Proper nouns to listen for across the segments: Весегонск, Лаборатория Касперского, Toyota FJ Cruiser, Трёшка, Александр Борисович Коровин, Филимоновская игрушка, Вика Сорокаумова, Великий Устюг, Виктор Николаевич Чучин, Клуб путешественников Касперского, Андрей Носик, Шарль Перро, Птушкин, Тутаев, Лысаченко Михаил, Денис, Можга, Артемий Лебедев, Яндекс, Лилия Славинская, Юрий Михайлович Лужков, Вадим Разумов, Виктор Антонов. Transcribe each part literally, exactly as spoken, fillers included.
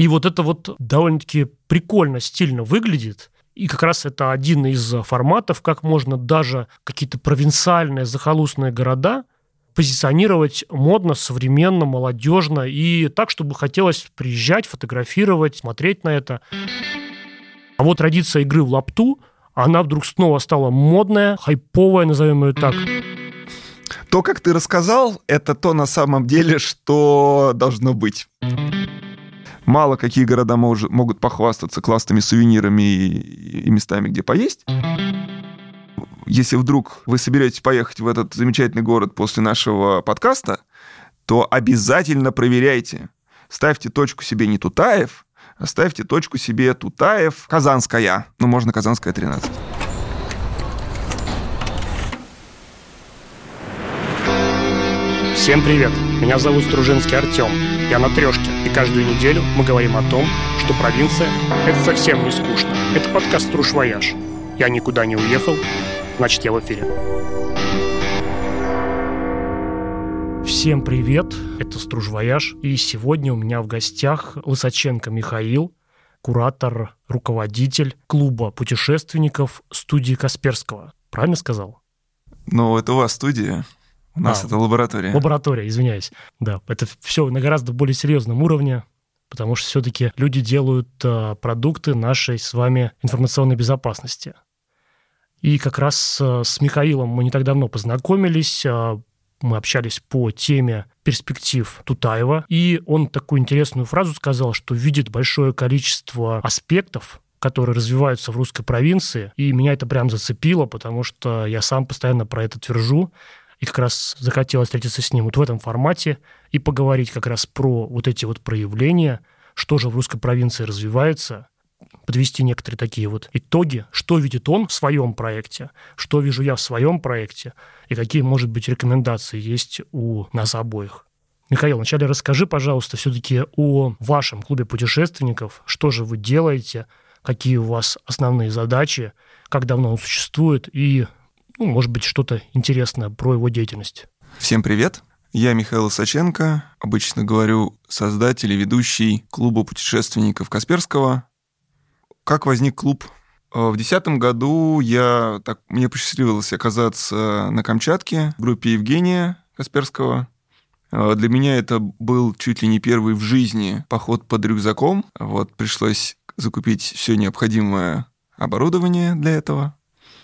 И вот это вот довольно-таки прикольно, стильно выглядит. И как раз это один из форматов, как можно даже какие-то провинциальные, захолустные города позиционировать модно, современно, молодежно и так, чтобы хотелось приезжать, фотографировать, смотреть на это. А вот традиция игры в лапту, она вдруг снова стала модная, хайповая, назовем ее так. То, как ты рассказал, это то на самом деле, что должно быть. Мало какие города мож, могут похвастаться классными сувенирами и, и местами, где поесть. Если вдруг вы соберетесь поехать в этот замечательный город после нашего подкаста, то обязательно проверяйте. Ставьте точку себе не Тутаев, а ставьте точку себе Тутаев Казанская. Ну, можно Казанская тринадцать. Всем привет! Меня зовут Стружинский Артём. Я на Трёшке, и каждую неделю мы говорим о том, что провинция – это совсем не скучно. Это подкаст «Стружвояж». Я никуда не уехал, значит, я в эфире. Всем привет! Это «Стружвояж», и сегодня у меня в гостях Лысаченко Михаил, куратор, руководитель клуба путешественников студии Касперского. Правильно сказал? Ну, это у вас студия. У нас а, это лаборатория. Лаборатория, извиняюсь. Да, это все на гораздо более серьезном уровне, потому что все-таки люди делают э, продукты нашей с вами информационной безопасности. И как раз э, с Михаилом мы не так давно познакомились, э, мы общались по теме перспектив Тутаева, и он такую интересную фразу сказал, что видит большое количество аспектов, которые развиваются в русской провинции, и меня это прям зацепило, потому что я сам постоянно про это твержу. И как раз захотелось встретиться с ним вот в этом формате и поговорить как раз про вот эти вот проявления, что же в русской провинции развивается, подвести некоторые такие вот итоги, что видит он в своем проекте, что вижу я в своем проекте, и какие, может быть, рекомендации есть у нас обоих. Михаил, вначале расскажи, пожалуйста, все-таки о вашем клубе путешественников, что же вы делаете, какие у вас основные задачи, как давно он существует и... Ну, может быть, что-то интересное про его деятельность. Всем привет. Я Михаил Лысаченко. Обычно говорю, создатель и ведущий клуба путешественников Касперского. Как возник клуб? В две тысячи десятом году я, так, мне посчастливилось оказаться на Камчатке в группе Евгения Касперского. Для меня это был чуть ли не первый в жизни поход под рюкзаком. Вот, пришлось закупить все необходимое оборудование для этого.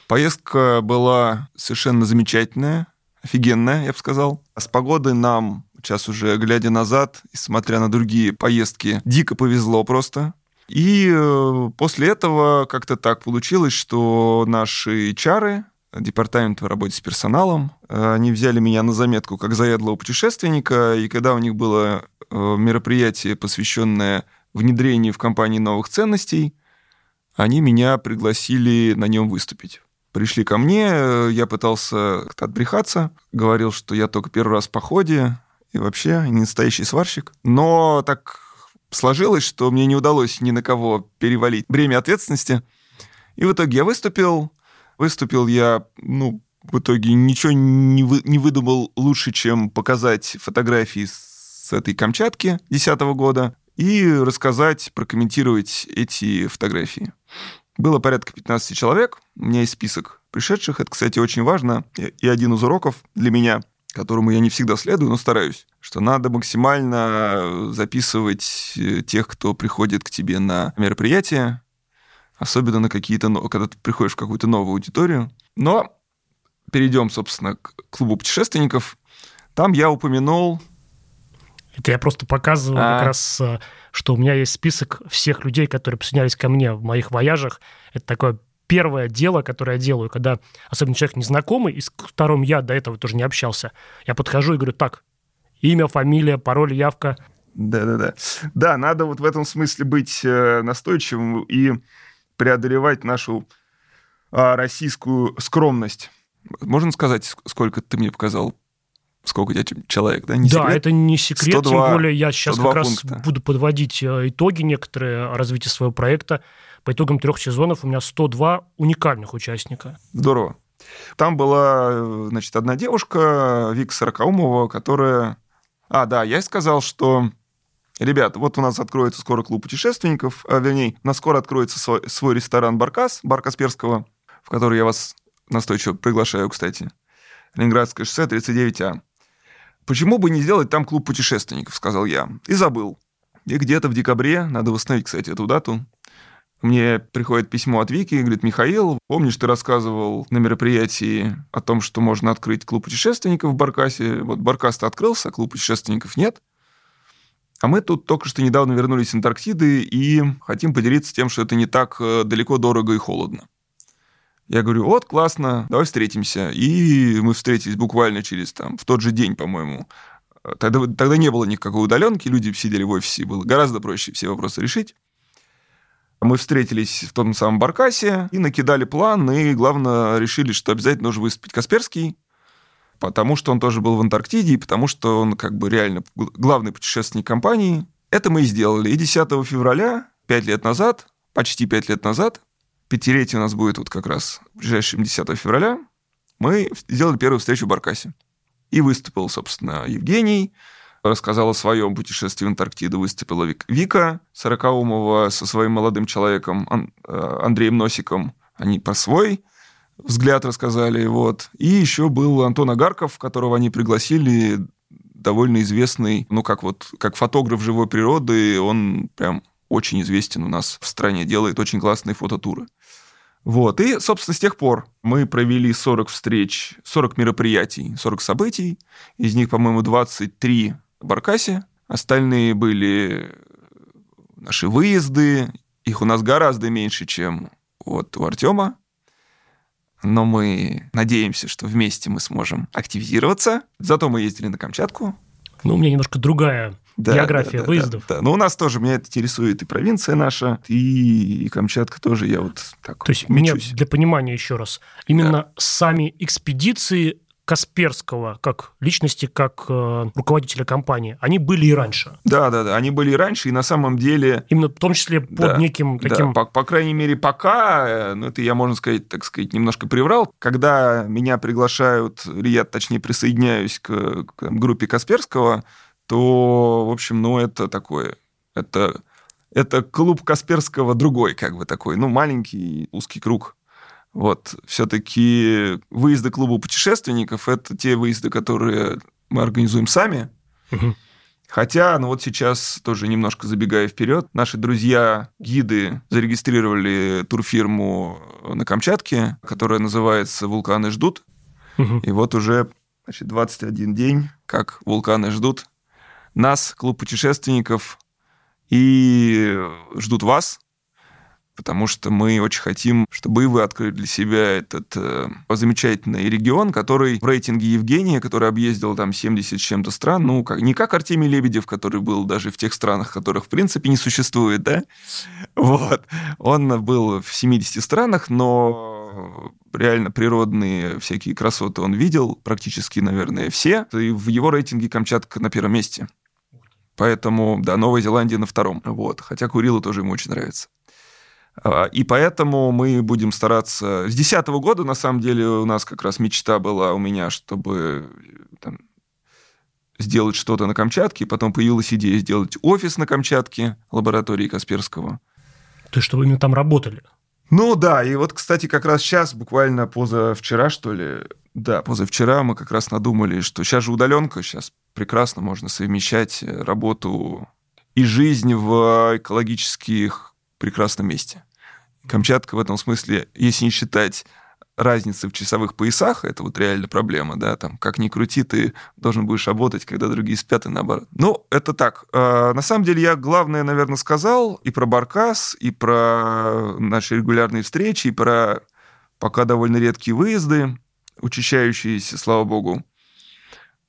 Поездка была совершенно замечательная, офигенная, я бы сказал. С погодой нам, сейчас уже глядя назад, и смотря на другие поездки, дико повезло просто. И после этого как-то так получилось, что наши эйч ар, департамент по работе с персоналом, они взяли меня на заметку как заядлого путешественника, и когда у них было мероприятие, посвященное внедрению в компании новых ценностей, они меня пригласили на нем выступить. Пришли ко мне, я пытался как-то отбрехаться, говорил, что я только первый раз в походе, и вообще не настоящий сварщик. Но так сложилось, что мне не удалось ни на кого перевалить бремя ответственности. И в итоге я выступил. Выступил я, ну, в итоге ничего не, вы, не выдумал лучше, чем показать фотографии с этой Камчатки две тысячи десятого года и рассказать, прокомментировать эти фотографии. Было порядка пятнадцать человек, у меня есть список пришедших. Это, кстати, очень важно, и один из уроков для меня, которому я не всегда следую, но стараюсь, что надо максимально записывать тех, кто приходит к тебе на мероприятия, особенно на какие-то, когда ты приходишь в какую-то новую аудиторию. Но перейдем, собственно, к клубу путешественников. Там я упомянул... Это я просто показываю а... как раз, что у меня есть список всех людей, которые присоединялись ко мне в моих вояжах. Это такое первое дело, которое я делаю, когда особенно человек незнакомый, и с которым я до этого тоже не общался. Я подхожу и говорю, так, имя, фамилия, пароль, явка. Да-да-да. Да, надо вот в этом смысле быть настойчивым и преодолевать нашу российскую скромность. Можно сказать, сколько ты мне показал? Сколько у тебя человек, да? Не да, секрет? Это не секрет, сто два, тем более я сейчас как раз пункта. Буду подводить итоги некоторые развития своего проекта. По итогам трех сезонов у меня сто два уникальных участника. Здорово. Там была, значит, одна девушка, Вика Сорокаумова, которая... А, да, я сказал, что Ребят, вот у нас откроется скоро клуб путешественников, а, вернее, у нас скоро откроется свой, свой ресторан «Баркас», бар Касперского, в который я вас настойчиво приглашаю, кстати. Ленинградское шоссе, тридцать девять А. «Почему бы не сделать там клуб путешественников?» — сказал я. И забыл. И где-то в декабре, надо восстановить, кстати, эту дату, мне приходит письмо от Вики, говорит: «Михаил, помнишь, ты рассказывал на мероприятии о том, что можно открыть клуб путешественников в Баркасе? Вот Баркас-то открылся, а клуб путешественников нет. А мы тут только что недавно вернулись с Антарктиды и хотим поделиться тем, что это не так далеко, дорого и холодно». Я говорю: вот, классно, давай встретимся. И мы встретились буквально через, там, в тот же день, по-моему. Тогда, тогда не было никакой удаленки, люди сидели в офисе, было гораздо проще все вопросы решить. Мы встретились в том самом Баркасе и накидали план, и, главное, решили, что обязательно нужно выступить Касперский, потому что он тоже был в Антарктиде, и потому что он как бы реально главный путешественник компании. Это мы и сделали. И десятого февраля, пять лет назад, почти пять лет назад, пятилетие у нас будет вот как раз в ближайшем десятого февраля, мы сделали первую встречу в Баркасе. И выступил, собственно, Евгений, рассказал о своем путешествии в Антарктиду, выступила Вика Сорокаумова со своим молодым человеком Андреем Носиком. Они про свой взгляд рассказали. Вот. И еще был Антон Агарков, которого они пригласили, довольно известный, ну, как вот, как фотограф живой природы, он прям очень известен у нас в стране, делает очень классные фототуры. Вот. И, собственно, с тех пор мы провели сорок встреч, сорок мероприятий, сорок событий. Из них, по-моему, двадцать три в Баркасе. Остальные были наши выезды. Их у нас гораздо меньше, чем вот у Артема. Но мы надеемся, что вместе мы сможем активизироваться. Зато мы ездили на Камчатку. Ну, у меня немножко другая... Да, география да, да, выездов. Да, да. Но у нас тоже, меня это интересует и провинция наша, и, и Камчатка тоже, я вот так мечусь. То есть, мне для понимания еще раз, именно да. сами экспедиции Касперского, как личности, как э, руководителя компании, они были и раньше. Да-да-да, они были и раньше, и на самом деле... Именно в том числе под да, неким таким... Да, по, по крайней мере, пока, ну, это я, можно сказать, так сказать, немножко приврал, когда меня приглашают, или я, точнее, присоединяюсь к, к группе Касперского, то, в общем, ну, это такое... Это, это клуб Касперского другой, как бы такой, ну, маленький, узкий круг. Вот, все-таки выезды клуба путешественников – это те выезды, которые мы организуем сами. Угу. Хотя, ну, вот сейчас, тоже немножко забегая вперед, наши друзья-гиды зарегистрировали турфирму на Камчатке, которая называется «Вулканы ждут». Угу. И вот уже, значит, двадцать один день, как «Вулканы ждут», нас, клуб путешественников, и ждут вас, потому что мы очень хотим, чтобы и вы открыли для себя этот э, замечательный регион, который в рейтинге Евгения, который объездил там семьдесят с чем-то стран, ну, как, не как Артемий Лебедев, который был даже в тех странах, которых в принципе не существует, да? Вот. Он был в семидесяти странах, но реально природные всякие красоты он видел практически, наверное, все. И в его рейтинге Камчатка на первом месте. Поэтому, да, Новая Зеландия на втором. Вот. Хотя Курилы тоже ему очень нравится. И поэтому мы будем стараться... С две тысячи десятого года, на самом деле, у нас как раз мечта была у меня, чтобы там, сделать что-то на Камчатке. Потом появилась идея сделать офис на Камчатке, лаборатории Касперского. То есть, чтобы именно там работали? Ну да, и вот, кстати, как раз сейчас, буквально позавчера, что ли... Да, позавчера мы как раз надумали, что сейчас же удаленка, сейчас прекрасно можно совмещать работу и жизнь в экологических... прекрасном месте. Камчатка в этом смысле, если не считать разницы в часовых поясах, это вот реально проблема, да, там, как ни крути, ты должен будешь работать, когда другие спят, и наоборот. Ну, это так. На самом деле, я главное, наверное, сказал и про Баркас, и про наши регулярные встречи, и про пока довольно редкие выезды, учащающиеся, слава богу.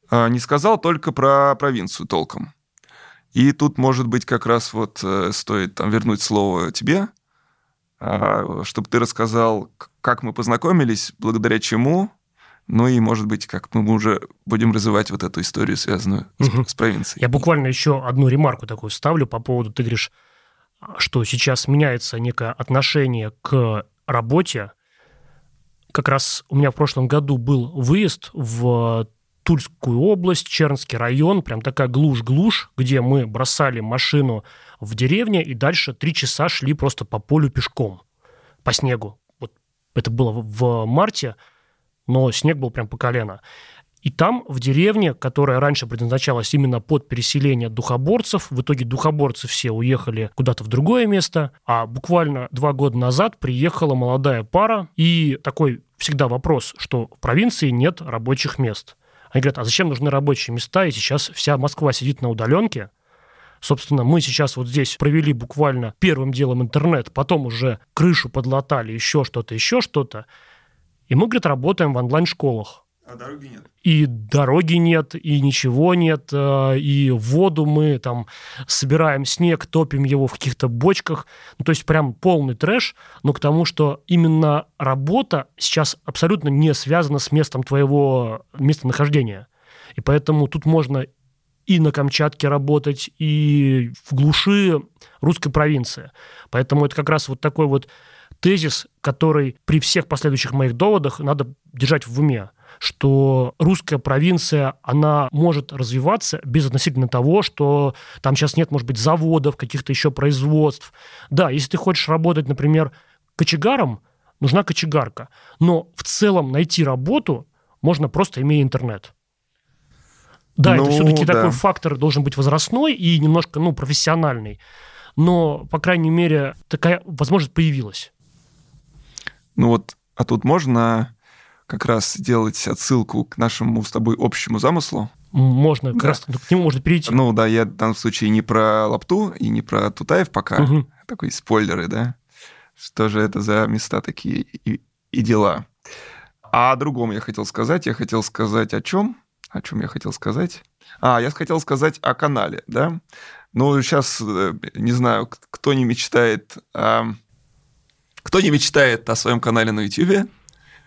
Не сказал только про провинцию толком. И тут, может быть, как раз вот стоит там, вернуть слово тебе, чтобы ты рассказал, как мы познакомились, благодаря чему, ну и, может быть, как мы уже будем развивать вот эту историю, связанную угу. с, с провинцией. Я буквально еще одну ремарку такую ставлю по поводу, ты говоришь, что сейчас меняется некое отношение к работе. Как раз у меня в прошлом году был выезд в Тульскую область, Чернский район, прям такая глушь-глушь, где мы бросали машину в деревне и дальше три часа шли просто по полю пешком, по снегу. Вот это было в марте, но снег был прям по колено. И там, в деревне, которая раньше предназначалась именно под переселение духоборцев, в итоге духоборцы все уехали куда-то в другое место, а буквально два года назад приехала молодая пара, и такой всегда вопрос, что в провинции нет рабочих мест. Они говорят, а зачем нужны рабочие места, и сейчас вся Москва сидит на удаленке. Собственно, мы сейчас вот здесь провели буквально первым делом интернет, потом уже крышу подлатали, еще что-то, еще что-то, и мы, говорит, работаем в онлайн-школах. А дороги нет. И дороги нет, и ничего нет, и воду мы там собираем снег, топим его в каких-то бочках. Ну, то есть прям полный трэш, но к тому, что именно работа сейчас абсолютно не связана с местом твоего местонахождения. И поэтому тут можно и на Камчатке работать, и в глуши русской провинции. Поэтому это как раз вот такой вот тезис, который при всех последующих моих доводах надо держать в уме, что русская провинция, она может развиваться безотносительно того, что там сейчас нет, может быть, заводов, каких-то еще производств. Да, если ты хочешь работать, например, кочегаром, нужна кочегарка. Но в целом найти работу можно просто имея интернет. Да, ну, это все-таки да. Такой фактор должен быть возрастной и немножко, ну, профессиональный. Но, по крайней мере, такая возможность появилась. Ну вот, а тут можно... как раз сделать отсылку к нашему с тобой общему замыслу. Можно, да. Как раз к нему можно перейти. Ну да, я в данном случае не про лапту и не про Тутаев пока. Угу. Такие спойлеры, да? Что же это за места такие и, и дела? А о другом я хотел сказать. Я хотел сказать о чем? О чем я хотел сказать? А, я хотел сказать о канале, да? Ну, сейчас, не знаю, кто не мечтает о... Кто не мечтает о своем канале на Ютьюбе,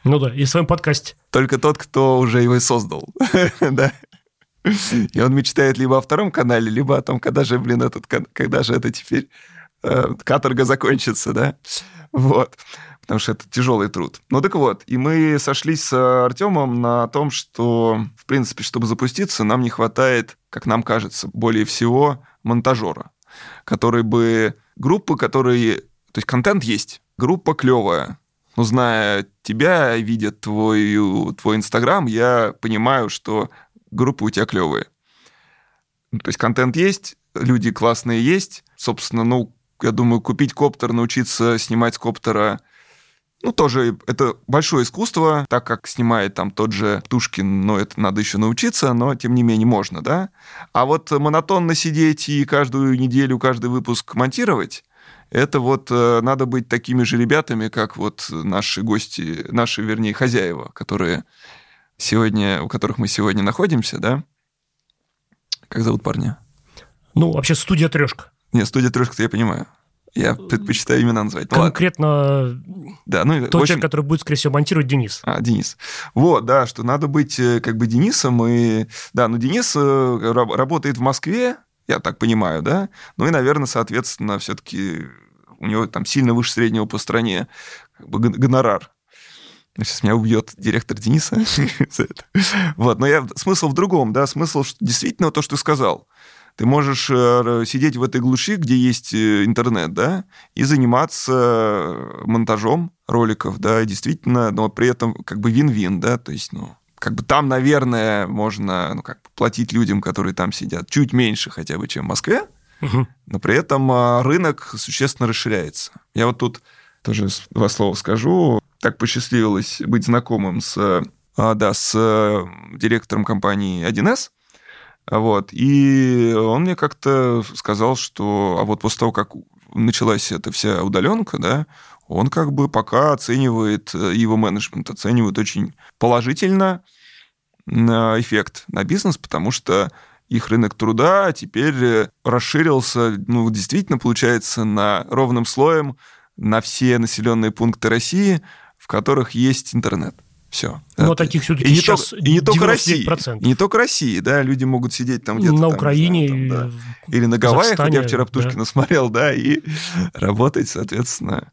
ну да, и в своем подкасте. Только тот, кто уже его и создал. Да. И он мечтает либо о втором канале, либо о том, когда же, блин, этот, когда же это теперь э, каторга закончится, да? Вот. Потому что это тяжелый труд. Ну так вот, и мы сошлись с Артемом на том, что, в принципе, чтобы запуститься, нам не хватает, как нам кажется, более всего монтажера, который бы... Группы, которые... То есть контент есть, группа клевая. Но зная тебя, видя твою, твой Инстаграм, я понимаю, что группы у тебя клевые. То есть контент есть, люди классные есть. Собственно, ну, я думаю, купить коптер, научиться снимать с коптера, ну, тоже это большое искусство, так как снимает там тот же Птушкин, но это надо еще научиться, но тем не менее можно, да? А вот монотонно сидеть и каждую неделю, каждый выпуск монтировать, это вот надо быть такими же ребятами, как вот наши гости, наши, вернее, хозяева, которые сегодня, у которых мы сегодня находимся, да? Как зовут парня? Ну, вообще студия «Трёшка». Нет, студия «Трёшка»-то я понимаю. Я предпочитаю имена назвать. Конкретно да, ну, тот общем... человек, который будет, скорее всего, монтировать, Денис. А, Денис. Вот, да, что надо быть как бы Денисом. И... Да, но Денис работает в Москве, я так понимаю, да? Ну и, наверное, соответственно, все-таки у него там сильно выше среднего по стране как бы гонорар. Сейчас меня убьет директор Дениса за это. Вот, но я... смысл в другом, да? Смысл что, действительно то, что ты сказал. Ты можешь сидеть в этой глуши, где есть интернет, да, и заниматься монтажом роликов, да, действительно, но при этом как бы вин-вин, да, то есть, ну, как бы там, наверное, можно, ну, как бы платить людям, которые там сидят, чуть меньше хотя бы, чем в Москве, угу. Но при этом рынок существенно расширяется. Я вот тут тоже два слова скажу. Так посчастливилось быть знакомым с, да, с директором компании один эс, вот, и он мне как-то сказал, что... А вот после того, как началась эта вся удаленка, да, он как бы пока оценивает, его менеджмент оценивает очень положительно эффект на бизнес, потому что их рынок труда теперь расширился, ну, действительно, получается, на ровным слоем на все населенные пункты России, в которых есть интернет. Все. Но это... таких все-таки и не сейчас только, и не только России, и не только России, да, люди могут сидеть там где-то на там, Украине, знаю, там, да. Или на Гавайях, хотя я вчера Птушкина да. смотрел, да, и работать, соответственно.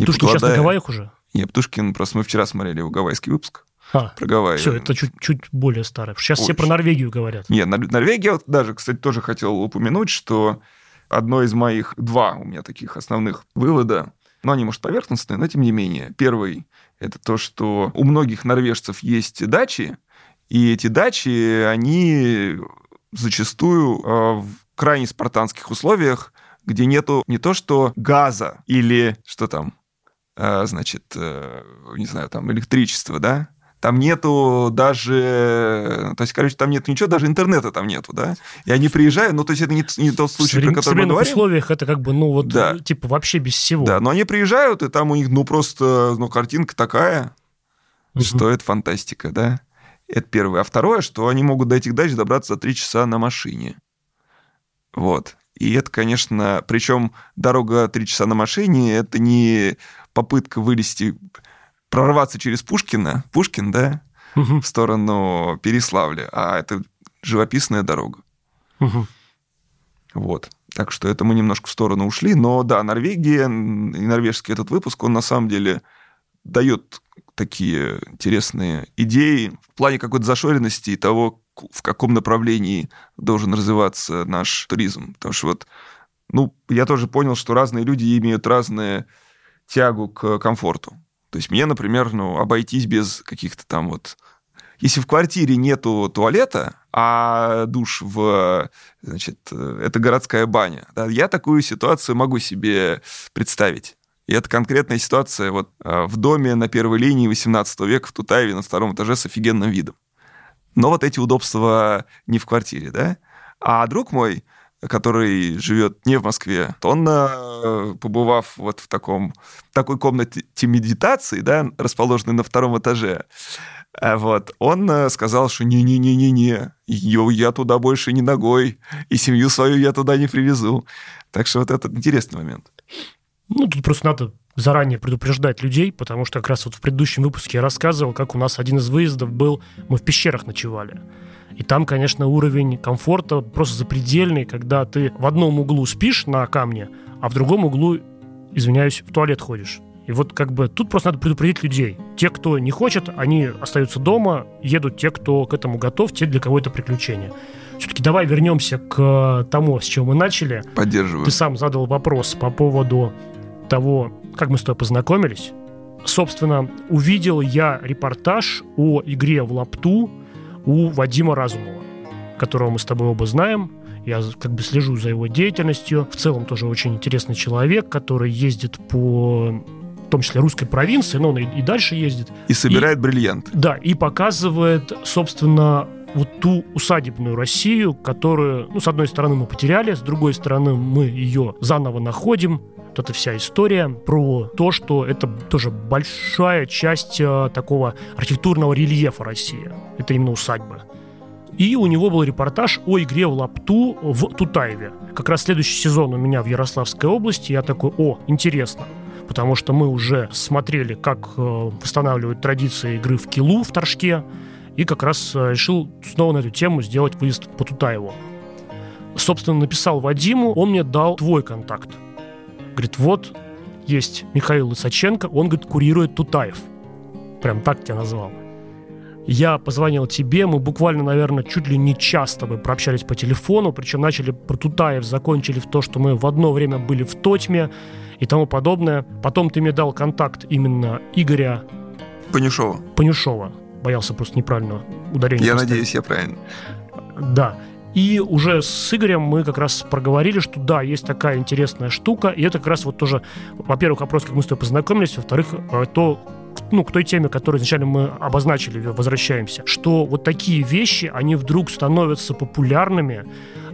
Птушкин сейчас на Гавайях уже? Нет, Птушкин, просто мы вчера смотрели его гавайский выпуск. а, про Гавайи. Все, это чуть, чуть более старое. Сейчас Очень. все про Норвегию говорят. Нет, Норвегия даже, кстати, тоже хотел упомянуть, что одно из моих, два у меня таких основных вывода, но они, может, поверхностные, но тем не менее. Первый – это то, что у многих норвежцев есть дачи, и эти дачи, они зачастую в крайне спартанских условиях, где нету не то что газа или что там, значит, не знаю, там электричества, да, там нету даже, то есть, короче, там нет ничего, даже интернета там нету, да, и они приезжают, ну, то есть, это не, не тот случай, Соврем, про который мы говорим. В условиях это как бы, ну, вот, да. типа, вообще без всего. Да, но они приезжают, и там у них, ну, просто, ну, картинка такая, угу. что это фантастика, да. Это первое. А второе, что они могут до этих дач добраться за три часа на машине. Вот. И это, конечно... Причем дорога три часа на машине – это не попытка вылезти, прорваться через Пушкина, Пушкин, да, угу. в сторону Переславля, а это живописная дорога. Угу. Вот. Так что это мы немножко в сторону ушли. Но да, Норвегия и норвежский этот выпуск, он на самом деле дает... такие интересные идеи в плане какой-то зашоренности и того, в каком направлении должен развиваться наш туризм. Потому что вот, ну, я тоже понял, что разные люди имеют разную тягу к комфорту. То есть мне, например, ну, обойтись без каких-то там вот... Если в квартире нету туалета, а душ в... Значит, это городская баня. Да, я такую ситуацию могу себе представить. И это конкретная ситуация вот в доме на первой линии восемнадцатого века в Тутаеве на втором этаже с офигенным видом. Но вот эти удобства не в квартире, да? А друг мой, который живет не в Москве, он, побывав вот в таком, такой комнате медитации, да, расположенной на втором этаже, вот, он сказал, что не-не-не-не-не, я туда больше не ногой, и семью свою я туда не привезу. Так что вот это интересный момент. Ну, тут просто надо заранее предупреждать людей, потому что как раз вот в предыдущем выпуске я рассказывал, как у нас один из выездов был, мы в пещерах ночевали. И там, конечно, уровень комфорта просто запредельный, когда ты в одном углу спишь на камне, а в другом углу, извиняюсь, в туалет ходишь. И вот как бы тут просто надо предупредить людей. Те, кто не хочет, они остаются дома, едут те, кто к этому готов, те, для кого это приключение. Все-таки давай вернемся к тому, с чего мы начали. Поддерживаю. Ты сам задал вопрос по поводу... того, как мы с тобой познакомились. Собственно, увидел я репортаж о игре в лапту у Вадима Разумова, которого мы с тобой оба знаем. Я как бы слежу за его деятельностью. В целом тоже очень интересный человек, который ездит по, в том числе, русской провинции, но он и, и дальше ездит. И собирает и, бриллиант. Да, и показывает, собственно, вот ту усадебную Россию, которую, ну, с одной стороны, мы потеряли, с другой стороны, мы ее заново находим. Вот эта вся история про то, что это тоже большая часть э, такого архитектурного рельефа России. Это именно усадьба. И у него был репортаж о игре в лапту в Тутаеве. Как раз следующий сезон у меня в Ярославской области. Я такой, о, интересно. Потому что мы уже смотрели, как э, восстанавливают традиции игры в килу в Торжке. И как раз решил снова на эту тему сделать выезд по Тутаеву. Собственно, написал Вадиму, он мне дал твой контакт. Говорит, вот, есть Михаил Лысаченко, он, говорит, курирует Тутаев. Прям так тебя назвал. Я позвонил тебе, мы буквально, наверное, чуть ли не час с тобой прообщались по телефону, причем начали про Тутаев, закончили в то, что мы в одно время были в Тотьме и тому подобное. Потом ты мне дал контакт именно Игоря... Панюшова. Панюшова. Боялся просто неправильно ударение. Я поставить. Надеюсь, я правильно. Да. И уже с Игорем мы как раз проговорили, что да, есть такая интересная штука, и это как раз вот тоже, во-первых, вопрос, как мы с тобой познакомились, во-вторых, то, ну, к той теме, которую изначально мы обозначили, возвращаемся, что вот такие вещи, они вдруг становятся популярными,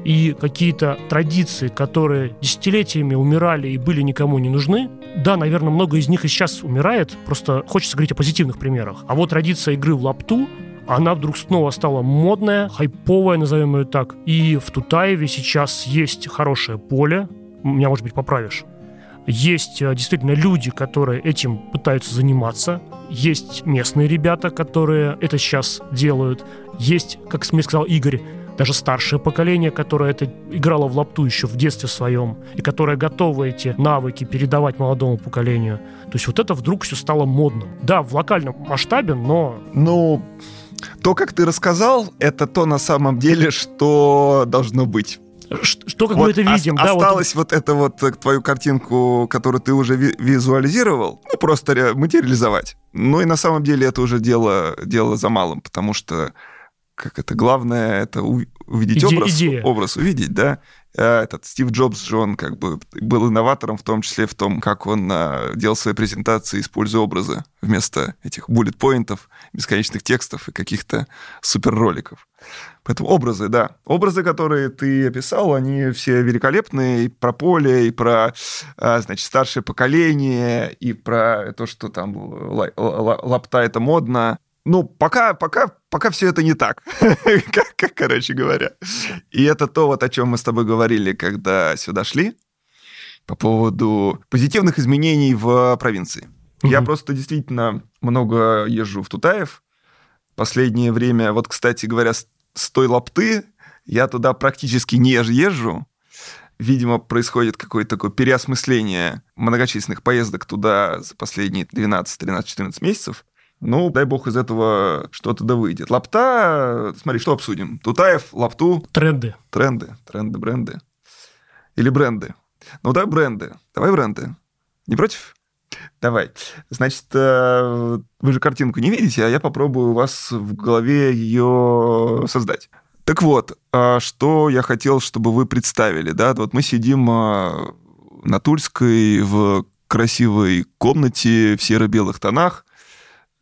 и какие-то традиции, которые десятилетиями умирали и были никому не нужны, да, наверное, много из них и сейчас умирает, просто хочется говорить о позитивных примерах. А вот традиция игры в лапту, она вдруг снова стала модная, хайповая, назовем ее так. И в Тутаеве сейчас есть хорошее поле. Меня, может быть, поправишь. Есть действительно люди, которые этим пытаются заниматься. Есть местные ребята, которые это сейчас делают. Есть, как мне сказал Игорь, даже старшее поколение, которое это играло в лапту еще в детстве своем, и которое готово эти навыки передавать молодому поколению. То есть вот это вдруг все стало модным. Да, в локальном масштабе, но... Ну, то, как ты рассказал, это то на самом деле, что должно быть. Что, как вот мы это видим. О- да, осталось вот... вот это вот твою картинку, которую ты уже ви- визуализировал, ну, просто материализовать. Ну, и на самом деле это уже дело, дело за малым, потому что, как это, главное, это увидеть Иде- образ, идея. образ увидеть, да. Этот Стив Джобс же, он как бы был инноватором, в том числе в том, как он делал свои презентации, используя образы вместо этих буллет-поинтов, бесконечных текстов и каких-то суперроликов. Поэтому образы, да. Образы, которые ты описал, они все великолепные. И про поле, и про, значит, старшее поколение, и про то, что там лапта – это модно. Ну, пока, пока, пока все это не так, как, короче говоря. И это то, вот, о чем мы с тобой говорили, когда сюда шли, по поводу позитивных изменений в провинции. Mm-hmm. Я просто действительно много езжу в Тутаев. Последнее время, вот, кстати говоря, с, с той лапты я туда практически не езжу. Видимо, происходит какое-то такое переосмысление многочисленных поездок туда за последние двенадцать, тринадцать, четырнадцать месяцев. Ну, дай бог, из этого что-то да выйдет. Лапта, смотри, что обсудим? Тутаев, лапту. Тренды. Тренды, тренды, бренды. Или бренды. Ну, да, бренды. Давай бренды. Не против? Давай. Значит, вы же картинку не видите, а я попробую у вас в голове ее создать. Так вот, что я хотел, чтобы вы представили. Да? Вот мы сидим на Тульской в красивой комнате в серо-белых тонах,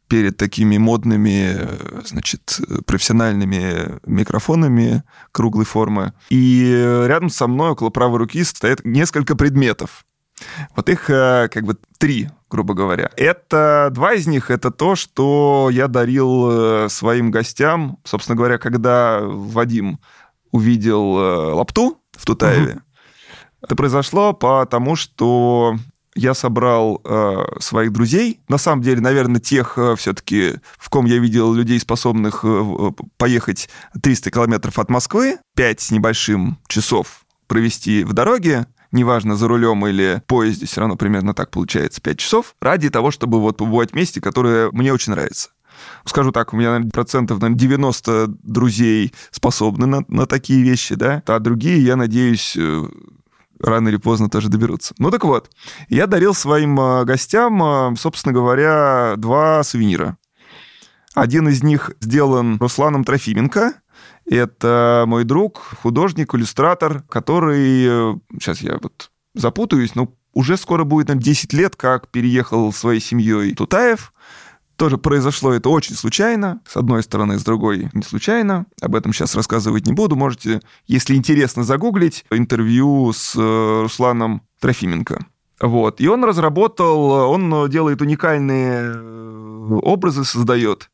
перед такими модными, значит, профессиональными микрофонами круглой формы. И рядом со мной, около правой руки, стоят несколько предметов. Вот их как бы три, грубо говоря. Это два из них, это то, что я дарил своим гостям. Собственно говоря, когда Вадим увидел лапту в Тутаеве, угу. Это произошло потому, что... Я собрал э, своих друзей. На самом деле, наверное, тех э, все-таки, в ком я видел людей, способных э, поехать триста километров от Москвы, пять с небольшим часов провести в дороге, неважно, за рулем или поезде, все равно примерно так получается, пять часов, ради того, чтобы вот побывать в месте, которое мне очень нравится. Скажу так, у меня, наверное, процентов наверное, девяносто друзей способны на, на такие вещи, да, а другие, я надеюсь... Э, рано или поздно тоже доберутся. Ну, так вот, я дарил своим гостям, собственно говоря, два сувенира. Один из них сделан Русланом Трофименко. Это мой друг, художник, иллюстратор, который... Сейчас я вот запутаюсь, но уже скоро будет, наверное, десять лет, как переехал своей семьей в Тутаев. Тоже произошло это очень случайно. С одной стороны, с другой не случайно. Об этом сейчас рассказывать не буду. Можете, если интересно, загуглить интервью с Русланом Трофименко. Вот. И он разработал, он делает уникальные образы, создает.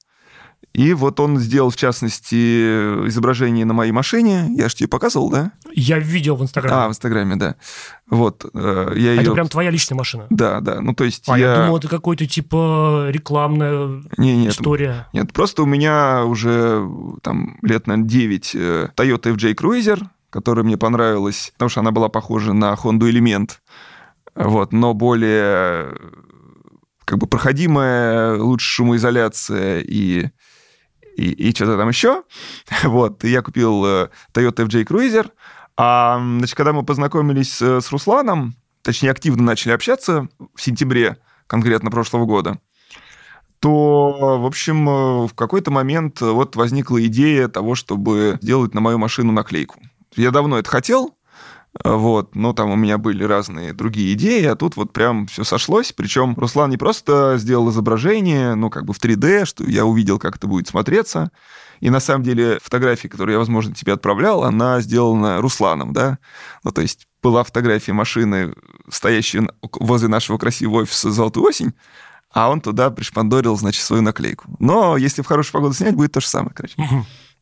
И вот он сделал, в частности, изображение на моей машине. Я же тебе показывал, да? Я видел в Инстаграме. А, в Инстаграме, да. Вот, я ее... Это прям твоя личная машина? Да, да. Ну, то есть а я... я думал, это какой-то типа рекламная не, нет, история. Нет, просто у меня уже там лет, наверное, девять Toyota эф джей Cruiser, которая мне понравилась, потому что она была похожа на Honda Element, вот, но более как бы проходимая, лучше шумоизоляция и... И, и что-то там еще. Вот. И я купил Toyota эф джей Cruiser. А, значит, когда мы познакомились с Русланом, точнее, активно начали общаться в сентябре конкретно прошлого года, то, в общем, в какой-то момент вот возникла идея того, чтобы сделать на мою машину наклейку. Я давно это хотел, вот, но там у меня были разные другие идеи, а тут вот прям все сошлось. Причем Руслан не просто сделал изображение, ну, как бы в три дэ, что я увидел, как это будет смотреться. И на самом деле фотография, которую я, возможно, тебе отправлял, она сделана Русланом, да? Ну, то есть была фотография машины, стоящей возле нашего красивого офиса «Золотую осень», а он туда пришпандорил, значит, свою наклейку. Но если в хорошую погоду снять, будет то же самое, короче.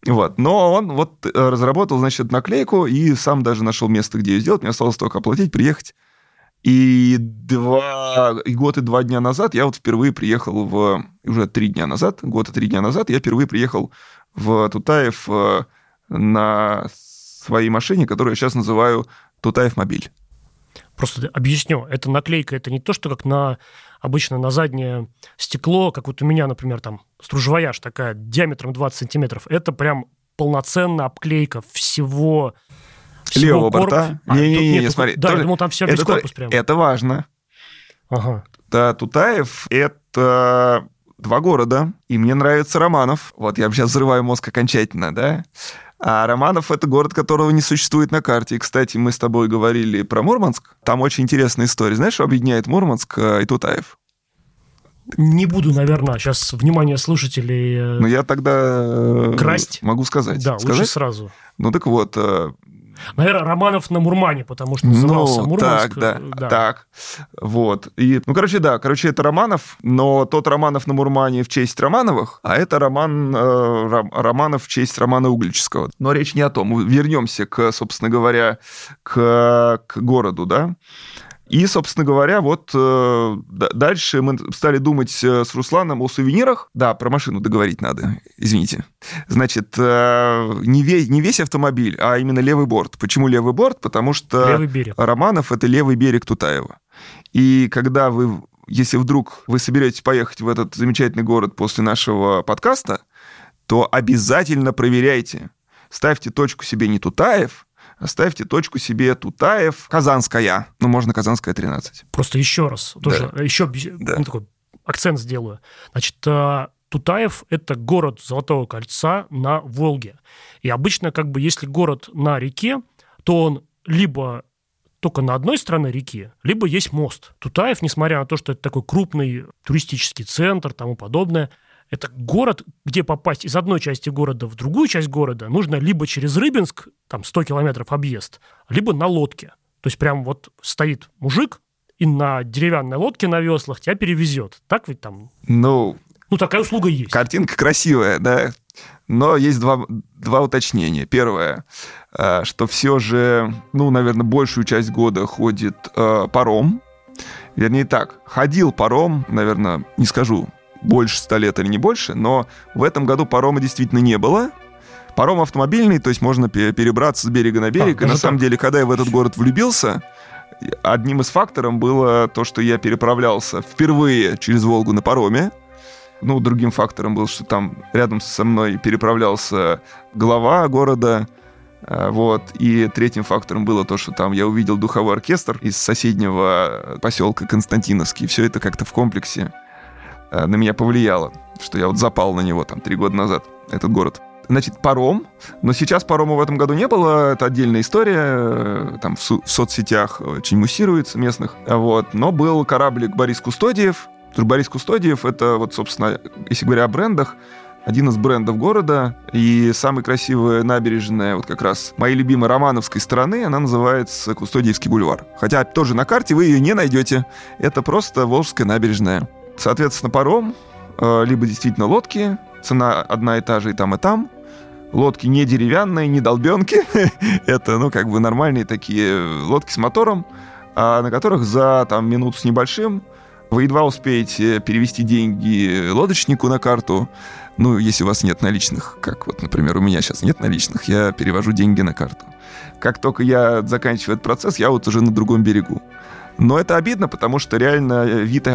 Вот. Но он вот разработал, значит, наклейку и сам даже нашел место, где ее сделать. Мне осталось только оплатить, приехать. И, два... и год и два дня назад я вот впервые приехал в... Уже три дня назад, год и три дня назад я впервые приехал в Тутаев на своей машине, которую я сейчас называю «Тутаев мобиль». Просто объясню, эта наклейка, это не то, что как на обычно на заднее стекло, как вот у меня, например, там стружевояж такая диаметром двадцать сантиметров. Это прям полноценная обклеека всего... всего левого корпус... борта. А, Не-не-не, не, смотри. Да, тоже... я думал, там все, весь это, корпус прям. Это важно. Ага. Да, Тутаев – это два города, и мне нравится Романов. Вот я сейчас взрываю мозг окончательно, да? А Романов – это город, которого не существует на карте. И, кстати, мы с тобой говорили про Мурманск. Там очень интересная история. Знаешь, что объединяет Мурманск и Тутаев? Не буду, наверное, сейчас внимание слушателей... Ну, я тогда красть. Могу сказать. Да, сказать? Лучше сразу. Ну, так вот... Наверное, Романов на Мурмане, потому что назывался ну, Мурманск. Так, да, да. Так, вот. И, ну, короче, да, короче, это Романов, но тот Романов на Мурмане в честь Романовых, а это Роман, э, Романов в честь Романа Угличского. Но речь не о том. Вернемся, к, собственно говоря, к, к городу, да. И, собственно говоря, вот э, дальше мы стали думать с Русланом о сувенирах. Да, про машину договорить надо, извините. Значит, э, не, весь, не весь автомобиль, а именно левый борт. Почему левый борт? Потому что Романов – это левый берег Тутаева. И когда вы, если вдруг вы соберетесь поехать в этот замечательный город после нашего подкаста, то обязательно проверяйте. Ставьте точку себе не Тутаев, оставьте точку себе Тутаев, Казанская. Ну, можно Казанская тринадцать. Просто еще раз, тоже да. еще да. ну, такой акцент сделаю. Значит, Тутаев – это город Золотого кольца на Волге. И обычно, как бы, если город на реке, то он либо только на одной стороне реки, либо есть мост. Тутаев, несмотря на то, что это такой крупный туристический центр и тому подобное, это город, где попасть из одной части города в другую часть города нужно либо через Рыбинск, там сто километров объезд, либо на лодке. То есть прям вот стоит мужик и на деревянной лодке на веслах тебя перевезет. Так ведь там? Ну, ну такая услуга есть. Картинка красивая, да. Но есть два, два уточнения. Первое, что все же, ну, наверное, большую часть года ходит э, паром. Вернее так, ходил паром, наверное, не скажу, больше ста лет или не больше, но в этом году парома действительно не было. Паром автомобильный, то есть можно перебраться с берега на берег. А, и на самом так. деле, когда я в этот город влюбился, одним из факторов было то, что я переправлялся впервые через Волгу на пароме. Ну, другим фактором был, что там рядом со мной переправлялся глава города. Вот. И третьим фактором было то, что там я увидел духовой оркестр из соседнего поселка Константиновский. Все это как-то в комплексе на меня повлияло, что я вот запал на него там три года назад, этот город. Значит, паром, но сейчас парома в этом году не было, это отдельная история, там в, в соцсетях очень муссируется местных, вот, но был кораблик Борис Кустодиев. Борис Кустодиев — это вот, собственно, если говоря о брендах, один из брендов города, и самая красивая набережная, вот как раз моей любимой романовской стороны, она называется Кустодиевский бульвар. Хотя тоже на карте вы ее не найдете, это просто Волжская набережная. Соответственно, паром, либо действительно лодки, цена одна и та же и там, и там. Лодки не деревянные, не долбенки, это, ну, как бы нормальные такие лодки с мотором, на которых за, там, минуту с небольшим вы едва успеете перевести деньги лодочнику на карту. Ну, если у вас нет наличных, как вот, например, у меня сейчас нет наличных, я перевожу деньги на карту. Как только я заканчиваю этот процесс, я вот уже на другом берегу. Но это обидно, потому что реально вид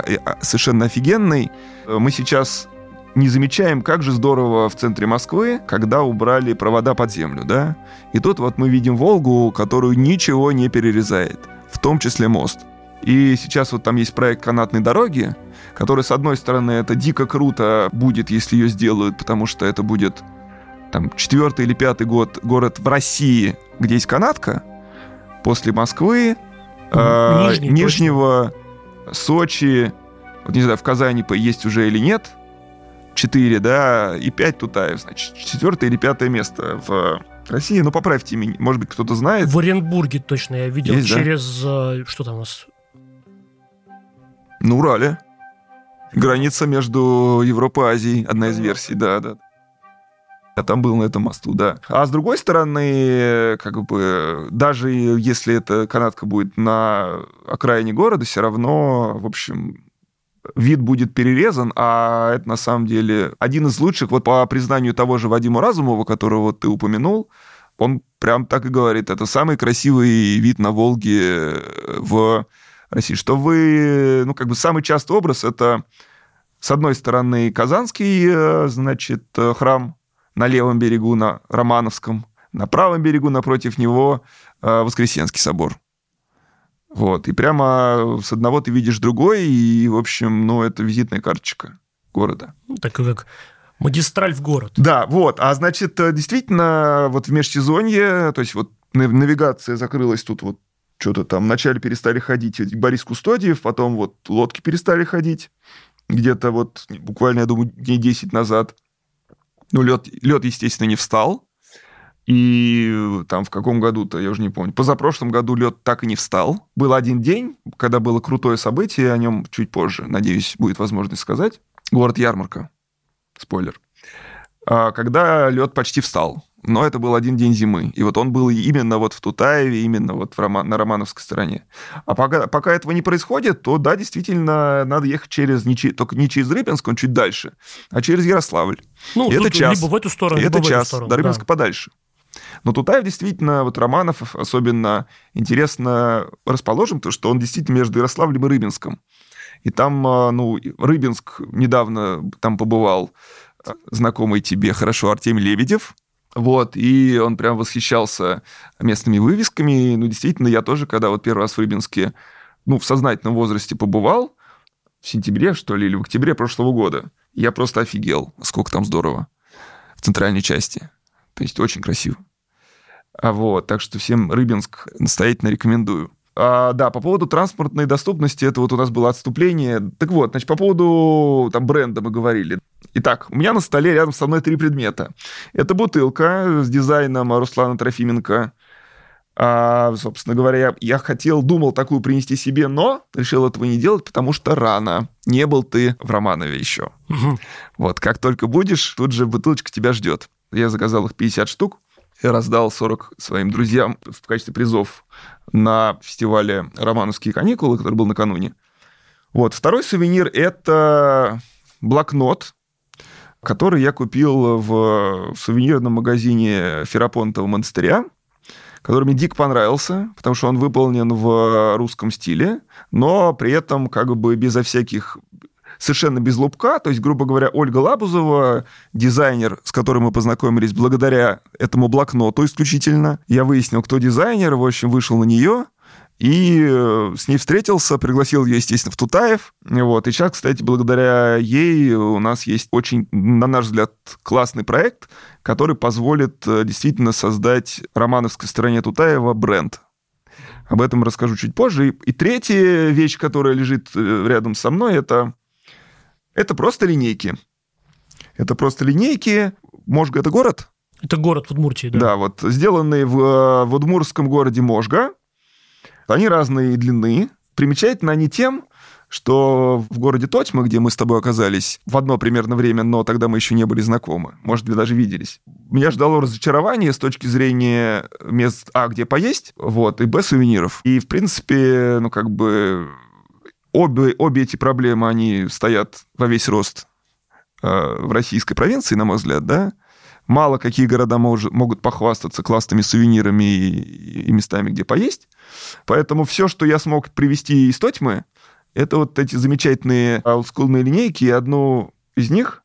совершенно офигенный. Мы сейчас не замечаем, как же здорово в центре Москвы, когда убрали провода под землю, да? И тут вот мы видим Волгу, которую ничего не перерезает, в том числе мост. И сейчас вот там есть проект канатной дороги, который, с одной стороны, это дико круто будет, если ее сделают, потому что это будет там четвертый или пятый год город в России, где есть канатка, после Москвы, Нижний, Нижнего, точно. Сочи, вот не знаю, в Казани есть уже или нет, четыре, да, и пять Тутаев, значит, четвертое или пятое место в России, ну, поправьте меня, может быть, кто-то знает. В Оренбурге точно я видел, есть, через, да? Что там у нас? На Урале, граница между Европой и Азией, одна из версий, да-да. Я там был на этом мосту, да. А с другой стороны, как бы, даже если эта канатка будет на окраине города, все равно, в общем, вид будет перерезан, а это на самом деле один из лучших, вот по признанию того же Вадима Разумова, которого ты упомянул, он прям так и говорит, это самый красивый вид на Волге в России, что вы, ну, как бы самый частый образ, это, с одной стороны, Казанский, значит, храм на левом берегу, на Романовском, на правом берегу, напротив него, Воскресенский собор. Вот, и прямо с одного ты видишь другой, и, в общем, ну, это визитная карточка города. Ну, так как магистраль в город. Да, вот, а, значит, действительно, вот в межсезонье, то есть вот навигация закрылась тут вот что-то там, вначале перестали ходить Борис Кустодиев, потом вот лодки перестали ходить, где-то вот буквально, я думаю, дней десять назад. Ну, лед, лед, естественно, не встал, и там в каком году-то, я уже не помню, позапрошлом году лед так и не встал. Был один день, когда было крутое событие, о нем чуть позже, надеюсь, будет возможность сказать. Город-ярмарка, спойлер, когда лед почти встал. Но это был один день зимы. И вот он был именно вот в Тутаеве, именно вот в Роман... на Романовской стороне. А пока, пока этого не происходит, то, да, действительно, надо ехать через... Не через... Только не через Рыбинск, он чуть дальше, а через Ярославль. Ну, это час. Либо в эту сторону, либо это в эту час. Сторону. До Рыбинска да. подальше. Но Тутаев действительно, вот Романов особенно интересно расположен, потому что он действительно между Ярославлем и Рыбинском. И там, ну, Рыбинск недавно там побывал, знакомый тебе хорошо Артемий Лебедев. Вот, и он прям восхищался местными вывесками. Ну, действительно, я тоже, когда вот первый раз в Рыбинске, ну, в сознательном возрасте побывал, в сентябре, что ли, или в октябре прошлого года, я просто офигел, сколько там здорово в центральной части. То есть очень красиво. А вот, так что всем Рыбинск настоятельно рекомендую. А, да, по поводу транспортной доступности, это вот у нас было отступление. Так вот, значит, по поводу там, бренда мы говорили. Итак, у меня на столе рядом со мной три предмета. Это бутылка с дизайном Руслана Трофименко. А, собственно говоря, я, я хотел, думал такую принести себе, но решил этого не делать, потому что рано. Не был ты в Романове еще. Угу. Вот, как только будешь, тут же бутылочка тебя ждет. Я заказал их пятьдесят штук. Я раздал сорок своим друзьям в качестве призов на фестивале «Романовские каникулы», который был накануне. Вот. Второй сувенир – это блокнот, который я купил в, в сувенирном магазине Ферапонтова монастыря, который мне дико понравился, потому что он выполнен в русском стиле, но при этом как бы безо всяких... совершенно без лупка, то есть, грубо говоря, Ольга Лабузова, дизайнер, с которой мы познакомились благодаря этому блокноту исключительно. Я выяснил, кто дизайнер, в общем, вышел на нее и с ней встретился, пригласил ее, естественно, в Тутаев. Вот. И сейчас, кстати, благодаря ей у нас есть очень, на наш взгляд, классный проект, который позволит действительно создать романовской стороне Тутаева бренд. Об этом расскажу чуть позже. И, и третья вещь, которая лежит рядом со мной, это... Это просто линейки. Это просто линейки. Можга – это город? Это город в Удмуртии, да. Да, вот. Сделанные в, в удмуртском городе Можга. Они разные длины. Примечательно они тем, что в городе Тотьма, где мы с тобой оказались в одно примерно время, но тогда мы еще не были знакомы. Может, даже виделись. Меня ждало разочарование с точки зрения мест, а, где поесть, вот, и б, сувениров. И, в принципе, ну, как бы... Обе, обе эти проблемы, они стоят во весь рост э, в российской провинции, на мой взгляд, да? Мало какие города мож, могут похвастаться классными сувенирами и, и местами, где поесть. Поэтому все, что я смог привезти из Тотьмы, это вот эти замечательные олдскульные линейки. И одну из них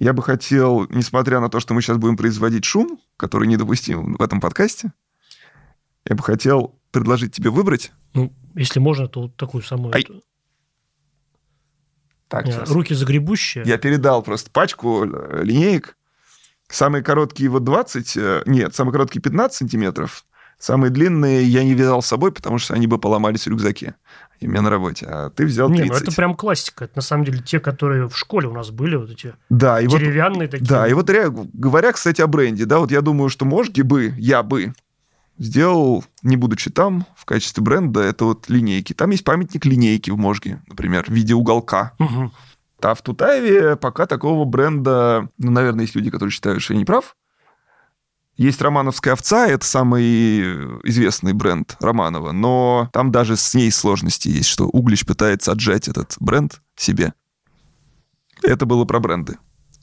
я бы хотел, несмотря на то, что мы сейчас будем производить шум, который недопустим в этом подкасте, я бы хотел предложить тебе выбрать. Ну, если можно, то вот такую самую... Ай. Так, Нет, руки загребущие. Я передал просто пачку линеек. Самые короткие вот двадцать... Нет, самые короткие пятнадцать сантиметров. Самые длинные я не вязал с собой, потому что они бы поломались в рюкзаке. И у меня на работе. А ты взял тридцать. Не, ну это прям классика. Это на самом деле те, которые в школе у нас были, вот эти да, и деревянные вот, такие. Да, и вот говоря, кстати, о бренде, да, вот я думаю, что Можги бы, я бы сделал, не будучи там, в качестве бренда, это вот линейки. Там есть памятник линейки в Можге, например, в виде уголка. Угу. А в Тутаеве пока такого бренда... Ну, наверное, есть люди, которые считают, что я не прав. Есть романовская овца, это самый известный бренд Романова, но там даже с ней сложности есть, что Углич пытается отжать этот бренд себе. Это было про бренды.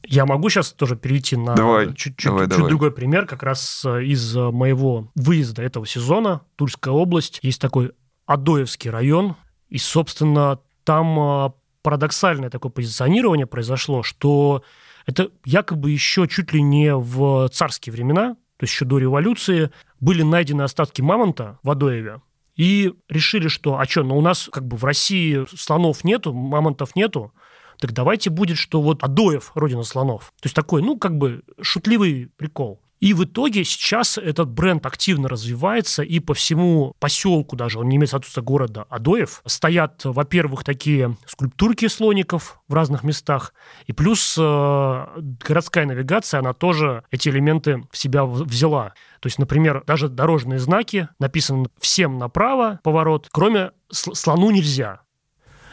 Я могу сейчас тоже перейти на давай, чуть, чуть, давай, чуть давай. другой пример, как раз из моего выезда этого сезона, Тульская область. Есть такой Адоевский район, и, собственно, там парадоксальное такое позиционирование произошло, что это якобы еще чуть ли не в царские времена, то есть еще до революции, были найдены остатки мамонта в Адоеве. И решили, что, а что, ну у нас как бы в России слонов нету, мамонтов нету, так давайте будет, что вот Адоев – родина слонов. То есть такой, ну, как бы шутливый прикол. И в итоге сейчас этот бренд активно развивается, и по всему поселку даже, он не имеет статуса города Адоев, стоят, во-первых, такие скульптурки слоников в разных местах, и плюс э, городская навигация, она тоже эти элементы в себя взяла. То есть, например, даже дорожные знаки написаны «всем направо поворот», кроме «слону нельзя».